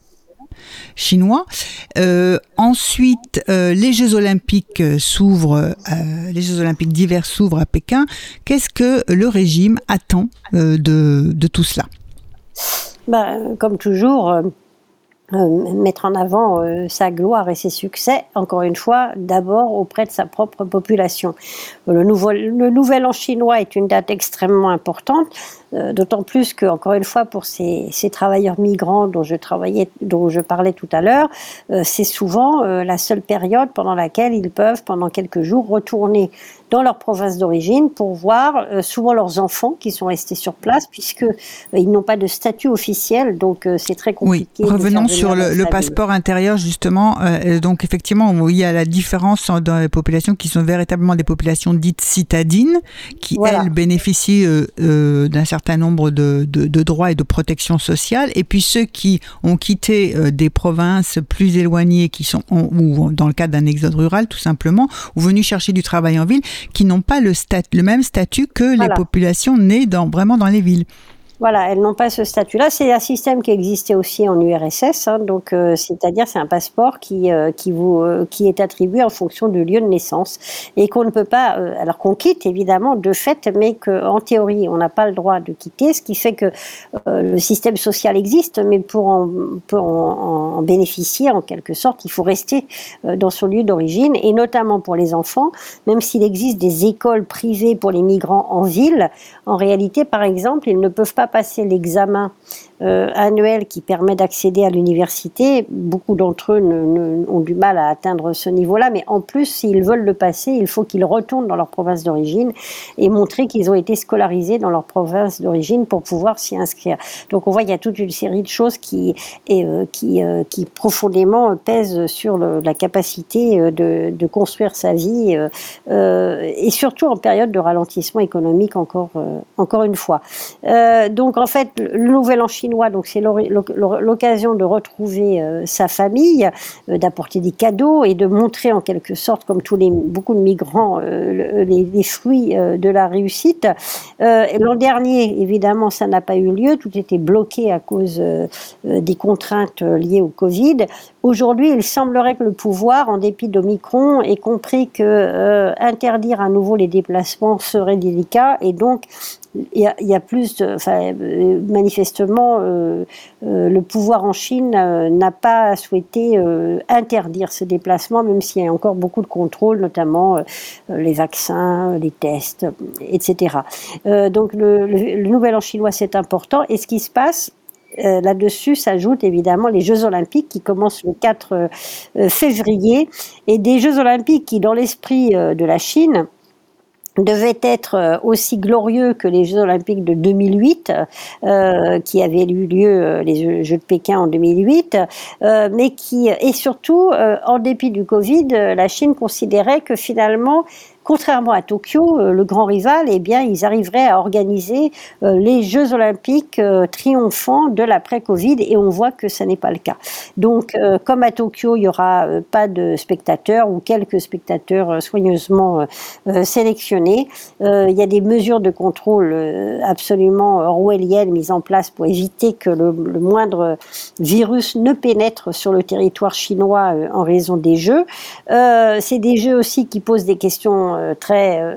chinois. Euh, ensuite, euh, les Jeux Olympiques s'ouvrent, euh, les Jeux Olympiques d'hiver s'ouvrent à Pékin. Qu'est-ce que le régime attend euh, de, de tout cela ? Ben, comme toujours, euh, euh, mettre en avant euh, sa gloire et ses succès, encore une fois, d'abord auprès de sa propre population. Le, nouveau, le Nouvel An chinois est une date extrêmement importante, euh, d'autant plus que, encore une fois, pour ces, ces travailleurs migrants dont je, travaillais, dont je parlais tout à l'heure, euh, c'est souvent euh, la seule période pendant laquelle ils peuvent, pendant quelques jours, retourner dans leur province d'origine pour voir euh, souvent leurs enfants qui sont restés sur place puisque euh, ils n'ont pas de statut officiel, donc euh, c'est très compliqué. Oui, revenons sur le, le passeport intérieur justement. Euh, donc effectivement, il y a la différence dans les populations qui sont véritablement des populations dites citadines, qui voilà. elles bénéficient euh, euh, d'un certain nombre de, de, de droits et de protections sociales, et puis ceux qui ont quitté euh, des provinces plus éloignées, qui sont en, ou dans le cadre d'un exode rural tout simplement, ou venus chercher du travail en ville. qui n'ont pas le, stat, le même statut que voilà. les populations nées dans, vraiment dans les villes. Voilà, elles n'ont pas ce statut-là. C'est un système qui existait aussi en U R S S, hein, donc euh, c'est-à-dire c'est un passeport qui euh, qui vous euh, qui est attribué en fonction du lieu de naissance et qu'on ne peut pas, euh, alors qu'on quitte évidemment de fait, mais que en théorie on n'a pas le droit de quitter, ce qui fait que euh, le système social existe, mais pour en pour en, en bénéficier en quelque sorte, il faut rester euh, dans son lieu d'origine et notamment pour les enfants, même s'il existe des écoles privées pour les migrants en ville, en réalité par exemple ils ne peuvent pas passer l'examen euh, annuel qui permet d'accéder à l'université. Beaucoup d'entre eux ne, ne, ont du mal à atteindre ce niveau-là, mais en plus, s'ils veulent le passer, il faut qu'ils retournent dans leur province d'origine et montrer qu'ils ont été scolarisés dans leur province d'origine pour pouvoir s'y inscrire. Donc on voit qu'il y a toute une série de choses qui, et, euh, qui, euh, qui profondément pèsent sur le, la capacité de, de construire sa vie euh, euh, et surtout en période de ralentissement économique encore, euh, encore une fois. Euh, donc, Donc en fait, le Nouvel An chinois, donc c'est l'occasion de retrouver euh, sa famille, euh, d'apporter des cadeaux et de montrer en quelque sorte, comme tous les beaucoup de migrants, euh, les, les fruits euh, de la réussite. Euh, l'an dernier, évidemment, ça n'a pas eu lieu. Tout était bloqué à cause euh, des contraintes liées au Covid. Aujourd'hui, il semblerait que le pouvoir, en dépit d'Omicron, ait compris que euh, interdire à nouveau les déplacements serait délicat et donc il y a, il y a plus de, enfin, manifestement, euh, euh, le pouvoir en Chine euh, n'a pas souhaité euh, interdire ce déplacement, même s'il y a encore beaucoup de contrôles, notamment euh, les vaccins, les tests, et cetera. Euh, donc le, le, le Nouvel An chinois, c'est important. Et ce qui se passe Euh, là-dessus s'ajoutent évidemment les Jeux Olympiques qui commencent le quatre février et des Jeux Olympiques qui, dans l'esprit euh, de la Chine, devait être aussi glorieux que les Jeux Olympiques de deux mille huit, euh, qui avaient eu lieu, les Jeux de Pékin en deux mille huit, euh, mais qui, et surtout, euh, en dépit du Covid, la Chine considérait que finalement, contrairement à Tokyo, euh, le grand rival, eh bien, ils arriveraient à organiser euh, les Jeux Olympiques euh, triomphants de l'après-Covid, et on voit que ça n'est pas le cas. Donc, euh, comme à Tokyo, il n'y aura euh, pas de spectateurs ou quelques spectateurs euh, soigneusement euh, sélectionnés. Euh, il y a des mesures de contrôle euh, absolument orwelliennes mises en place pour éviter que le, le moindre virus ne pénètre sur le territoire chinois euh, en raison des Jeux. Euh, c'est des Jeux aussi qui posent des questions très, euh,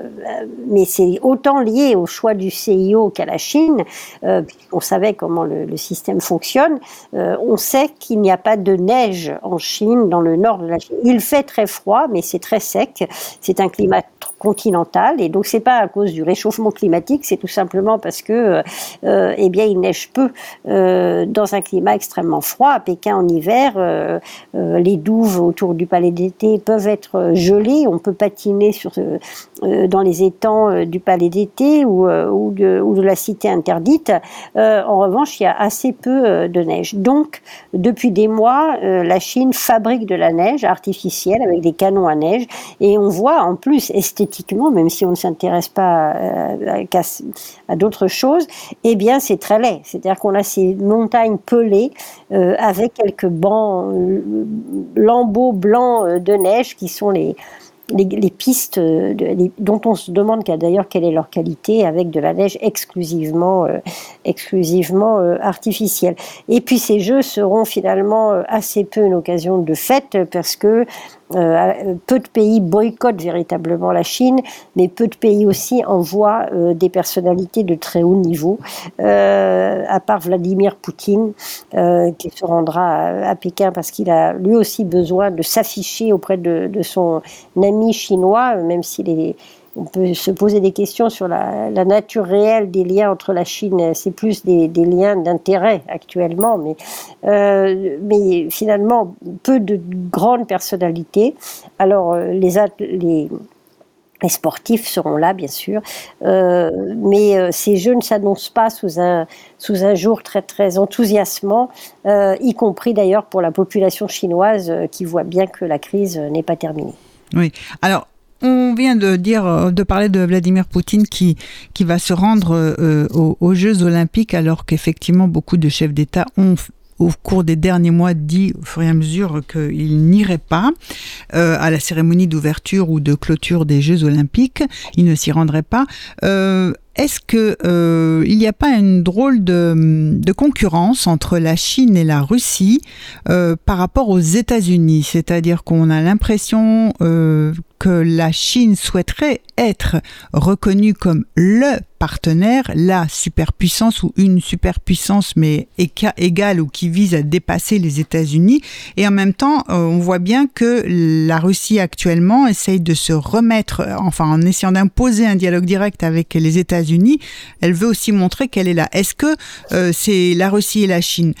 mais c'est autant lié au choix du C I O qu'à la Chine, euh, puisqu'on savait comment le, le système fonctionne. Euh, on sait qu'il n'y a pas de neige en Chine, dans le nord de la Chine. Il fait très froid, mais c'est très sec. C'est un climat continental, et donc c'est pas à cause du réchauffement climatique, c'est tout simplement parce que, euh, eh bien, il neige peu euh, dans un climat extrêmement froid. À Pékin en hiver, euh, euh, les douves autour du palais d'été peuvent être gelées. On peut patiner sur Euh, dans les étangs euh, du palais d'été ou, euh, ou, de, ou de la cité interdite. Euh, en revanche, il y a assez peu euh, de neige. Donc, depuis des mois, euh, la Chine fabrique de la neige artificielle avec des canons à neige, et on voit en plus esthétiquement, même si on ne s'intéresse pas euh, à, à d'autres choses, eh bien, c'est très laid. C'est-à-dire qu'on a ces montagnes pelées euh, avec quelques bancs, lambeaux blancs euh, de neige qui sont les Les, les pistes de, les, dont on se demande d'ailleurs quelle est leur qualité, avec de la neige exclusivement, euh, exclusivement euh, artificielle. Et puis ces jeux seront finalement assez peu une occasion de fête, parce que Euh, peu de pays boycottent véritablement la Chine, mais peu de pays aussi envoient euh, des personnalités de très haut niveau, euh, à part Vladimir Poutine, euh, qui se rendra à, à Pékin parce qu'il a lui aussi besoin de s'afficher auprès de, de son ami chinois, même s'il est... On peut se poser des questions sur la, la nature réelle des liens entre la Chine. C'est plus des, des liens d'intérêt actuellement, mais, euh, mais finalement, peu de grandes personnalités. Alors, les, les, les sportifs seront là, bien sûr, euh, mais ces jeux ne s'annoncent pas sous un, sous un jour très, très enthousiasmant, euh, y compris d'ailleurs pour la population chinoise euh, qui voit bien que la crise n'est pas terminée. Oui, alors... On vient de dire, de parler de Vladimir Poutine qui qui va se rendre euh, aux, aux Jeux Olympiques, alors qu'effectivement beaucoup de chefs d'État ont au cours des derniers mois dit au fur et à mesure qu'il n'irait pas euh, à la cérémonie d'ouverture ou de clôture des Jeux Olympiques, il ne s'y rendrait pas. Euh, est-ce que euh, il n'y a pas une drôle de, de concurrence entre la Chine et la Russie euh, par rapport aux États-Unis ? C'est-à-dire qu'on a l'impression euh, que la Chine souhaiterait être reconnue comme le partenaire, la superpuissance ou une superpuissance mais égale ou qui vise à dépasser les États-Unis. Et en même temps, on voit bien que la Russie actuellement essaye de se remettre, enfin en essayant d'imposer un dialogue direct avec les États-Unis, elle veut aussi montrer qu'elle est là. Est-ce que euh, c'est la Russie et la Chine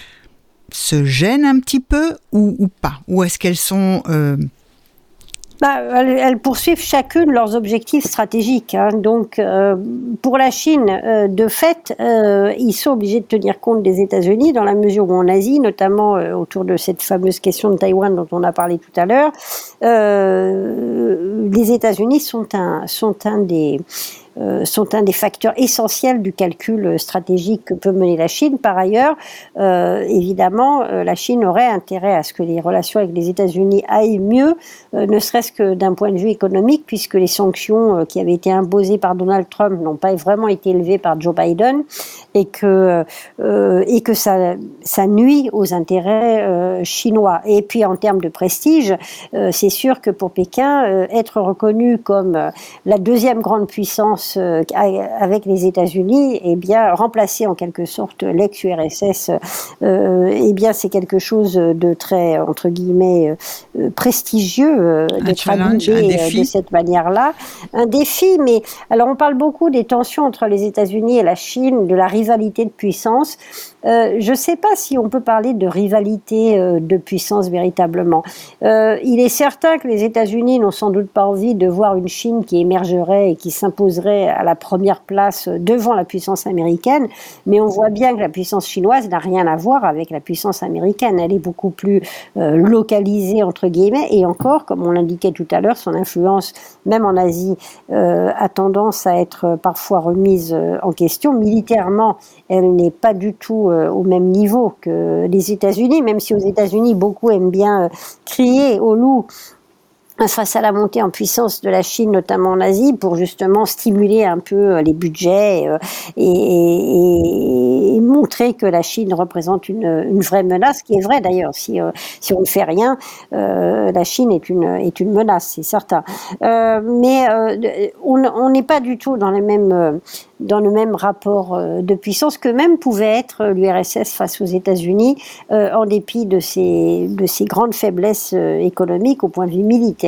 se gênent un petit peu ou, ou pas ? Ou est-ce qu'elles sont... Euh, Bah, elles poursuivent chacune leurs objectifs stratégiques. Hein. Donc, euh, pour la Chine, euh, de fait, euh, ils sont obligés de tenir compte des États-Unis dans la mesure où en Asie, notamment euh, autour de cette fameuse question de Taïwan dont on a parlé tout à l'heure, euh, les États-Unis sont un, sont un des... Euh, sont un des facteurs essentiels du calcul stratégique que peut mener la Chine. Par ailleurs, euh, évidemment, euh, la Chine aurait intérêt à ce que les relations avec les États-Unis aillent mieux, euh, ne serait-ce que d'un point de vue économique, puisque les sanctions euh, qui avaient été imposées par Donald Trump n'ont pas vraiment été levées par Joe Biden, et que, euh, et que ça, ça nuit aux intérêts euh, chinois. Et puis, en termes de prestige, euh, c'est sûr que pour Pékin, euh, être reconnu comme euh, la deuxième grande puissance avec les États-Unis, eh bien, remplacer en quelque sorte l'ex-U R S S, euh, eh bien, c'est quelque chose de très, entre guillemets, euh, prestigieux euh, d'être habillé euh, de cette manière-là. Un défi, mais alors on parle beaucoup des tensions entre les États-Unis et la Chine, de la rivalité de puissance. Euh, je ne sais pas si on peut parler de rivalité euh, de puissance véritablement. Euh, il est certain que les États-Unis n'ont sans doute pas envie de voir une Chine qui émergerait et qui s'imposerait à la première place devant la puissance américaine, mais on voit bien que la puissance chinoise n'a rien à voir avec la puissance américaine. Elle est beaucoup plus euh, localisée, entre guillemets, et encore, comme on l'indiquait tout à l'heure, son influence, même en Asie, euh, a tendance à être parfois remise en question. Militairement, elle n'est pas du tout euh, au même niveau que les États-Unis, même si aux États-Unis, beaucoup aiment bien euh, crier au loup face à la montée en puissance de la Chine, notamment en Asie, pour justement stimuler un peu les budgets et, et, et montrer que la Chine représente une, une vraie menace, qui est vrai d'ailleurs. Si, si on ne fait rien, euh, la Chine est une, est une menace, c'est certain. Euh, mais euh, on n'est pas du tout dans les mêmes... dans le même rapport de puissance que même pouvait être l'U R S S face aux États-Unis, euh, en dépit de ses, de ses grandes faiblesses économiques au point de vue militaire,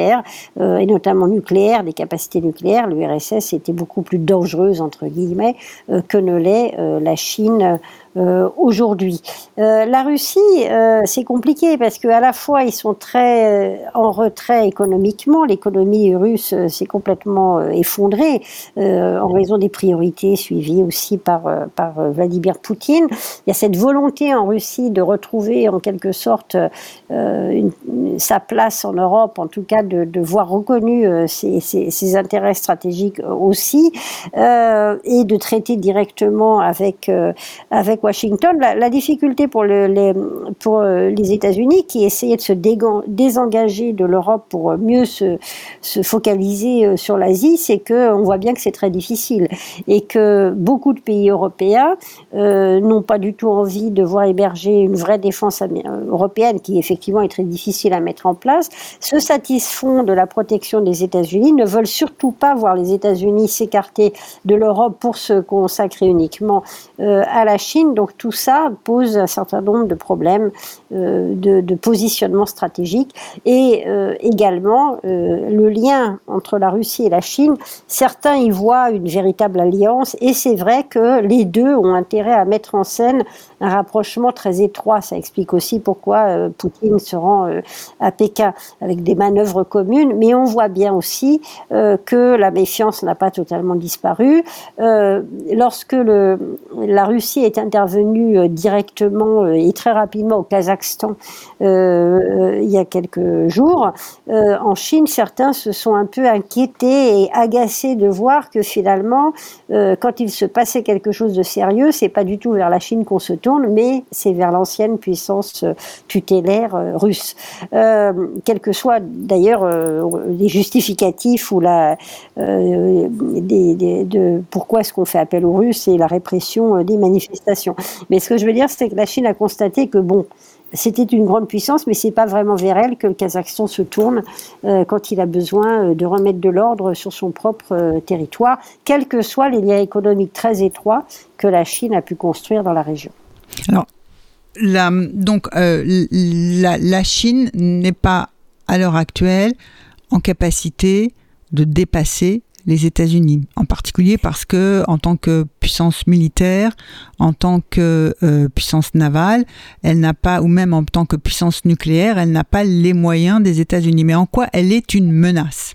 euh, et notamment nucléaire, des capacités nucléaires. L'U R S S était beaucoup plus dangereuse, entre guillemets, euh, que ne l'est euh, la Chine Euh, aujourd'hui. Euh, la Russie, euh, c'est compliqué parce qu'à la fois ils sont très euh, en retrait économiquement, l'économie russe euh, s'est complètement euh, effondrée euh, en raison des priorités suivies aussi par, euh, par euh, Vladimir Poutine. Il y a cette volonté en Russie de retrouver en quelque sorte euh, une, sa place en Europe, en tout cas de, de voir reconnus euh, ses, ses, ses intérêts stratégiques aussi, euh, et de traiter directement avec, euh, avec Washington. La, la difficulté pour, le, les, pour les États-Unis, qui essayaient de se dégan, désengager de l'Europe pour mieux se, se focaliser sur l'Asie, c'est qu'on voit bien que c'est très difficile et que beaucoup de pays européens euh, n'ont pas du tout envie de voir héberger une vraie défense européenne, qui effectivement est très difficile à mettre en place, se satisfont de la protection des États-Unis, ne veulent surtout pas voir les États-Unis s'écarter de l'Europe pour se consacrer uniquement euh, à la Chine. Donc tout ça pose un certain nombre de problèmes euh, de, de positionnement stratégique et euh, également euh, le lien entre la Russie et la Chine. Certains y voient une véritable alliance et c'est vrai que les deux ont intérêt à mettre en scène un rapprochement très étroit. Ça explique aussi pourquoi euh, Poutine se rend euh, à Pékin avec des manœuvres communes, mais on voit bien aussi euh, que la méfiance n'a pas totalement disparu. Euh, lorsque le, la Russie est intervenue intervenu directement et très rapidement au Kazakhstan euh, il y a quelques jours, euh, en Chine, certains se sont un peu inquiétés et agacés de voir que finalement, euh, quand il se passait quelque chose de sérieux, c'est pas du tout vers la Chine qu'on se tourne, mais c'est vers l'ancienne puissance tutélaire euh, russe. Euh, quels que soient d'ailleurs euh, les justificatifs ou la, euh, des, des, de pourquoi est-ce qu'on fait appel aux Russes et la répression des manifestations. Mais ce que je veux dire, c'est que la Chine a constaté que, bon, c'était une grande puissance, mais c'est pas vraiment vers elle que le Kazakhstan se tourne euh, quand il a besoin de remettre de l'ordre sur son propre euh, territoire, quels que soient les liens économiques très étroits que la Chine a pu construire dans la région. Alors, la, donc, euh, la, la Chine n'est pas, à l'heure actuelle, en capacité de dépasser les États-Unis, en particulier parce que, en tant que puissance militaire, en tant que euh, puissance navale, elle n'a pas, ou même en tant que puissance nucléaire, elle n'a pas les moyens des États-Unis. Mais en quoi elle est une menace ?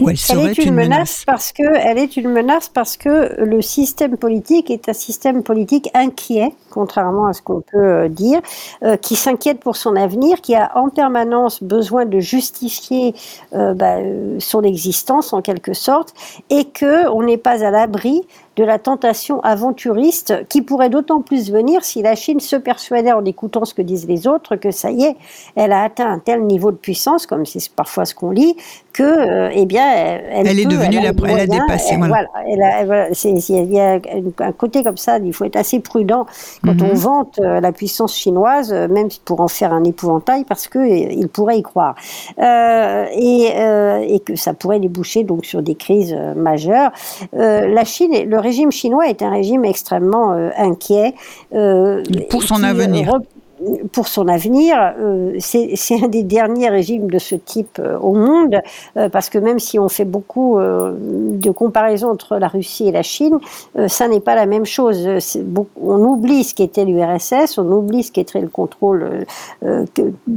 Ou elle serait elle est une, une menace, menace parce que elle est une menace parce que le système politique est un système politique inquiet, contrairement à ce qu'on peut dire, euh, qui s'inquiète pour son avenir, qui a en permanence besoin de justifier euh, bah, son existence en quelque sorte, et que on n'est pas à l'abri de la tentation aventuriste qui pourrait d'autant plus venir si la Chine se persuadait, en écoutant ce que disent les autres, que ça y est, elle a atteint un tel niveau de puissance, comme c'est parfois ce qu'on lit, que euh, eh bien elle, elle peut, est devenue elle a, la, moyen, elle a dépassé. Elle, voilà, elle a, elle, voilà c'est, il y a un côté comme ça, il faut être assez prudent quand mm-hmm. on vante la puissance chinoise, même pour en faire un épouvantail, parce que il pourrait y croire euh, et, euh, et que ça pourrait déboucher donc sur des crises majeures. Euh, la Chine, le Le régime chinois est un régime extrêmement euh, inquiet. Euh, pour son qui, avenir. Re- pour son avenir, euh, c'est, c'est un des derniers régimes de ce type euh, au monde, euh, parce que même si on fait beaucoup euh, de comparaisons entre la Russie et la Chine, euh, ça n'est pas la même chose. C'est, bon, on oublie ce qu'était l'U R S S, on oublie ce qu'était le contrôle euh,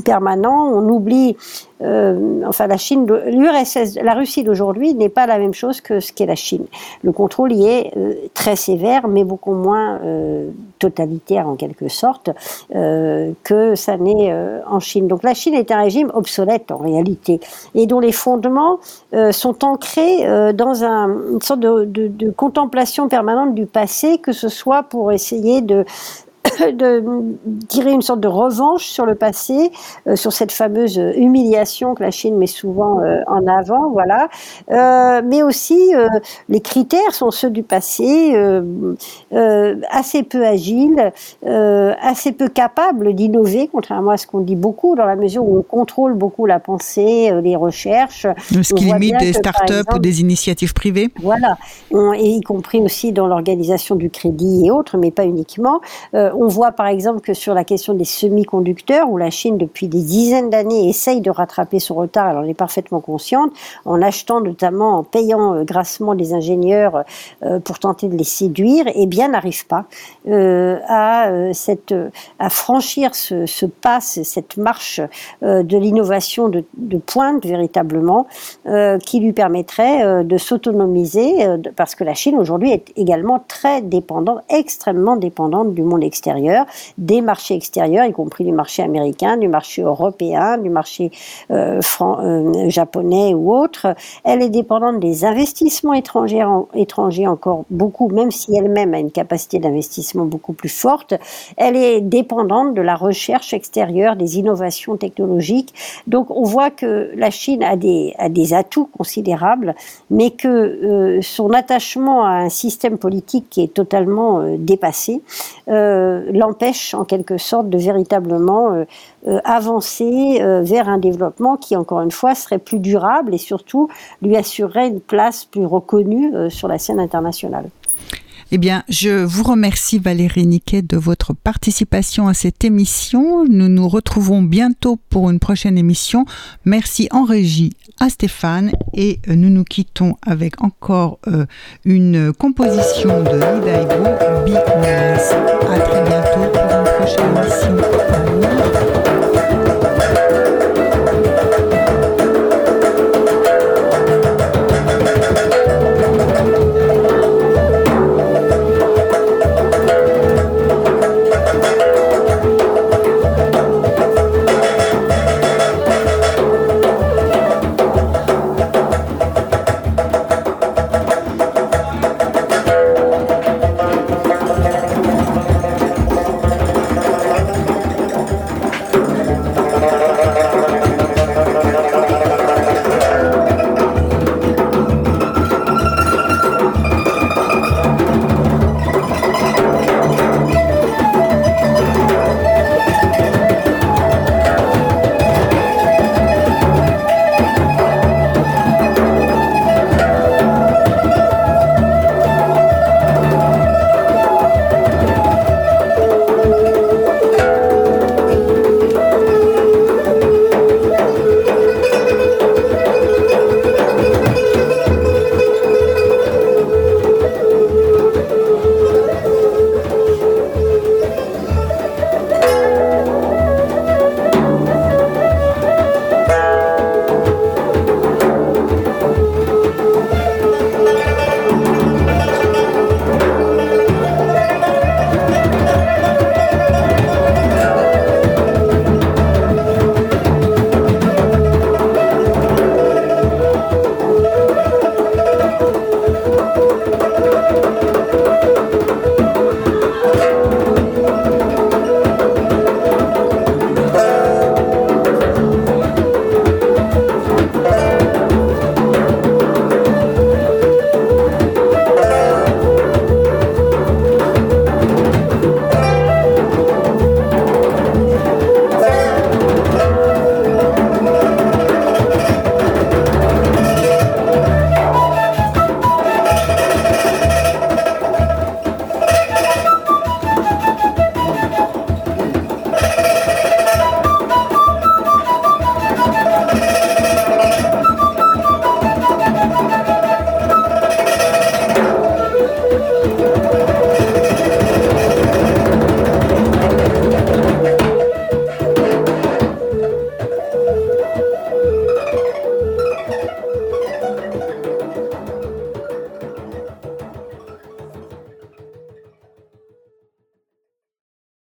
permanent, on oublie... Euh, enfin, la Chine, l'U R S S, la Russie d'aujourd'hui n'est pas la même chose que ce qu'est la Chine. Le contrôle y est euh, très sévère, mais beaucoup moins euh, totalitaire en quelque sorte euh, que ça n'est euh, en Chine. Donc la Chine est un régime obsolète en réalité, et dont les fondements euh, sont ancrés euh, dans un, une sorte de, de, de contemplation permanente du passé, que ce soit pour essayer de de tirer une sorte de revanche sur le passé, euh, sur cette fameuse humiliation que la Chine met souvent euh, en avant, voilà. Euh, mais aussi, euh, les critères sont ceux du passé, euh, euh, assez peu agiles, euh, assez peu capables d'innover, contrairement à ce qu'on dit beaucoup, dans la mesure où on contrôle beaucoup la pensée, euh, les recherches. Ce qui limite des start-up ou des initiatives privées. Voilà, on, et y compris aussi dans l'organisation du crédit et autres, mais pas uniquement. Euh, on voit par exemple que sur la question des semi-conducteurs, où la Chine depuis des dizaines d'années essaye de rattraper son retard, elle en est parfaitement consciente, en achetant notamment, en payant euh, grassement des ingénieurs euh, pour tenter de les séduire, eh bien n'arrive pas euh, à, euh, cette, euh, à franchir ce, ce pas, cette marche euh, de l'innovation de, de pointe véritablement, euh, qui lui permettrait euh, de s'autonomiser, euh, parce que la Chine aujourd'hui est également très dépendante, extrêmement dépendante du monde extérieur. extérieur, des marchés extérieurs, y compris du marché américain, du marché européen, du marché euh, fran- euh, japonais ou autre. Elle est dépendante des investissements étrangers, en, étrangers encore beaucoup, même si elle-même a une capacité d'investissement beaucoup plus forte. Elle est dépendante de la recherche extérieure, des innovations technologiques. Donc on voit que la Chine a des, a des atouts considérables, mais que euh, son attachement à un système politique qui est totalement euh, dépassé, euh, l'empêche en quelque sorte de véritablement euh, euh, avancer euh, vers un développement qui, encore une fois, serait plus durable et surtout lui assurerait une place plus reconnue euh, sur la scène internationale. Eh bien, je vous remercie Valérie Niquet de votre participation à cette émission. Nous nous retrouvons bientôt pour une prochaine émission. Merci en régie à Stéphane et nous nous quittons avec encore euh, une composition de Li Daeguo, Be Nice.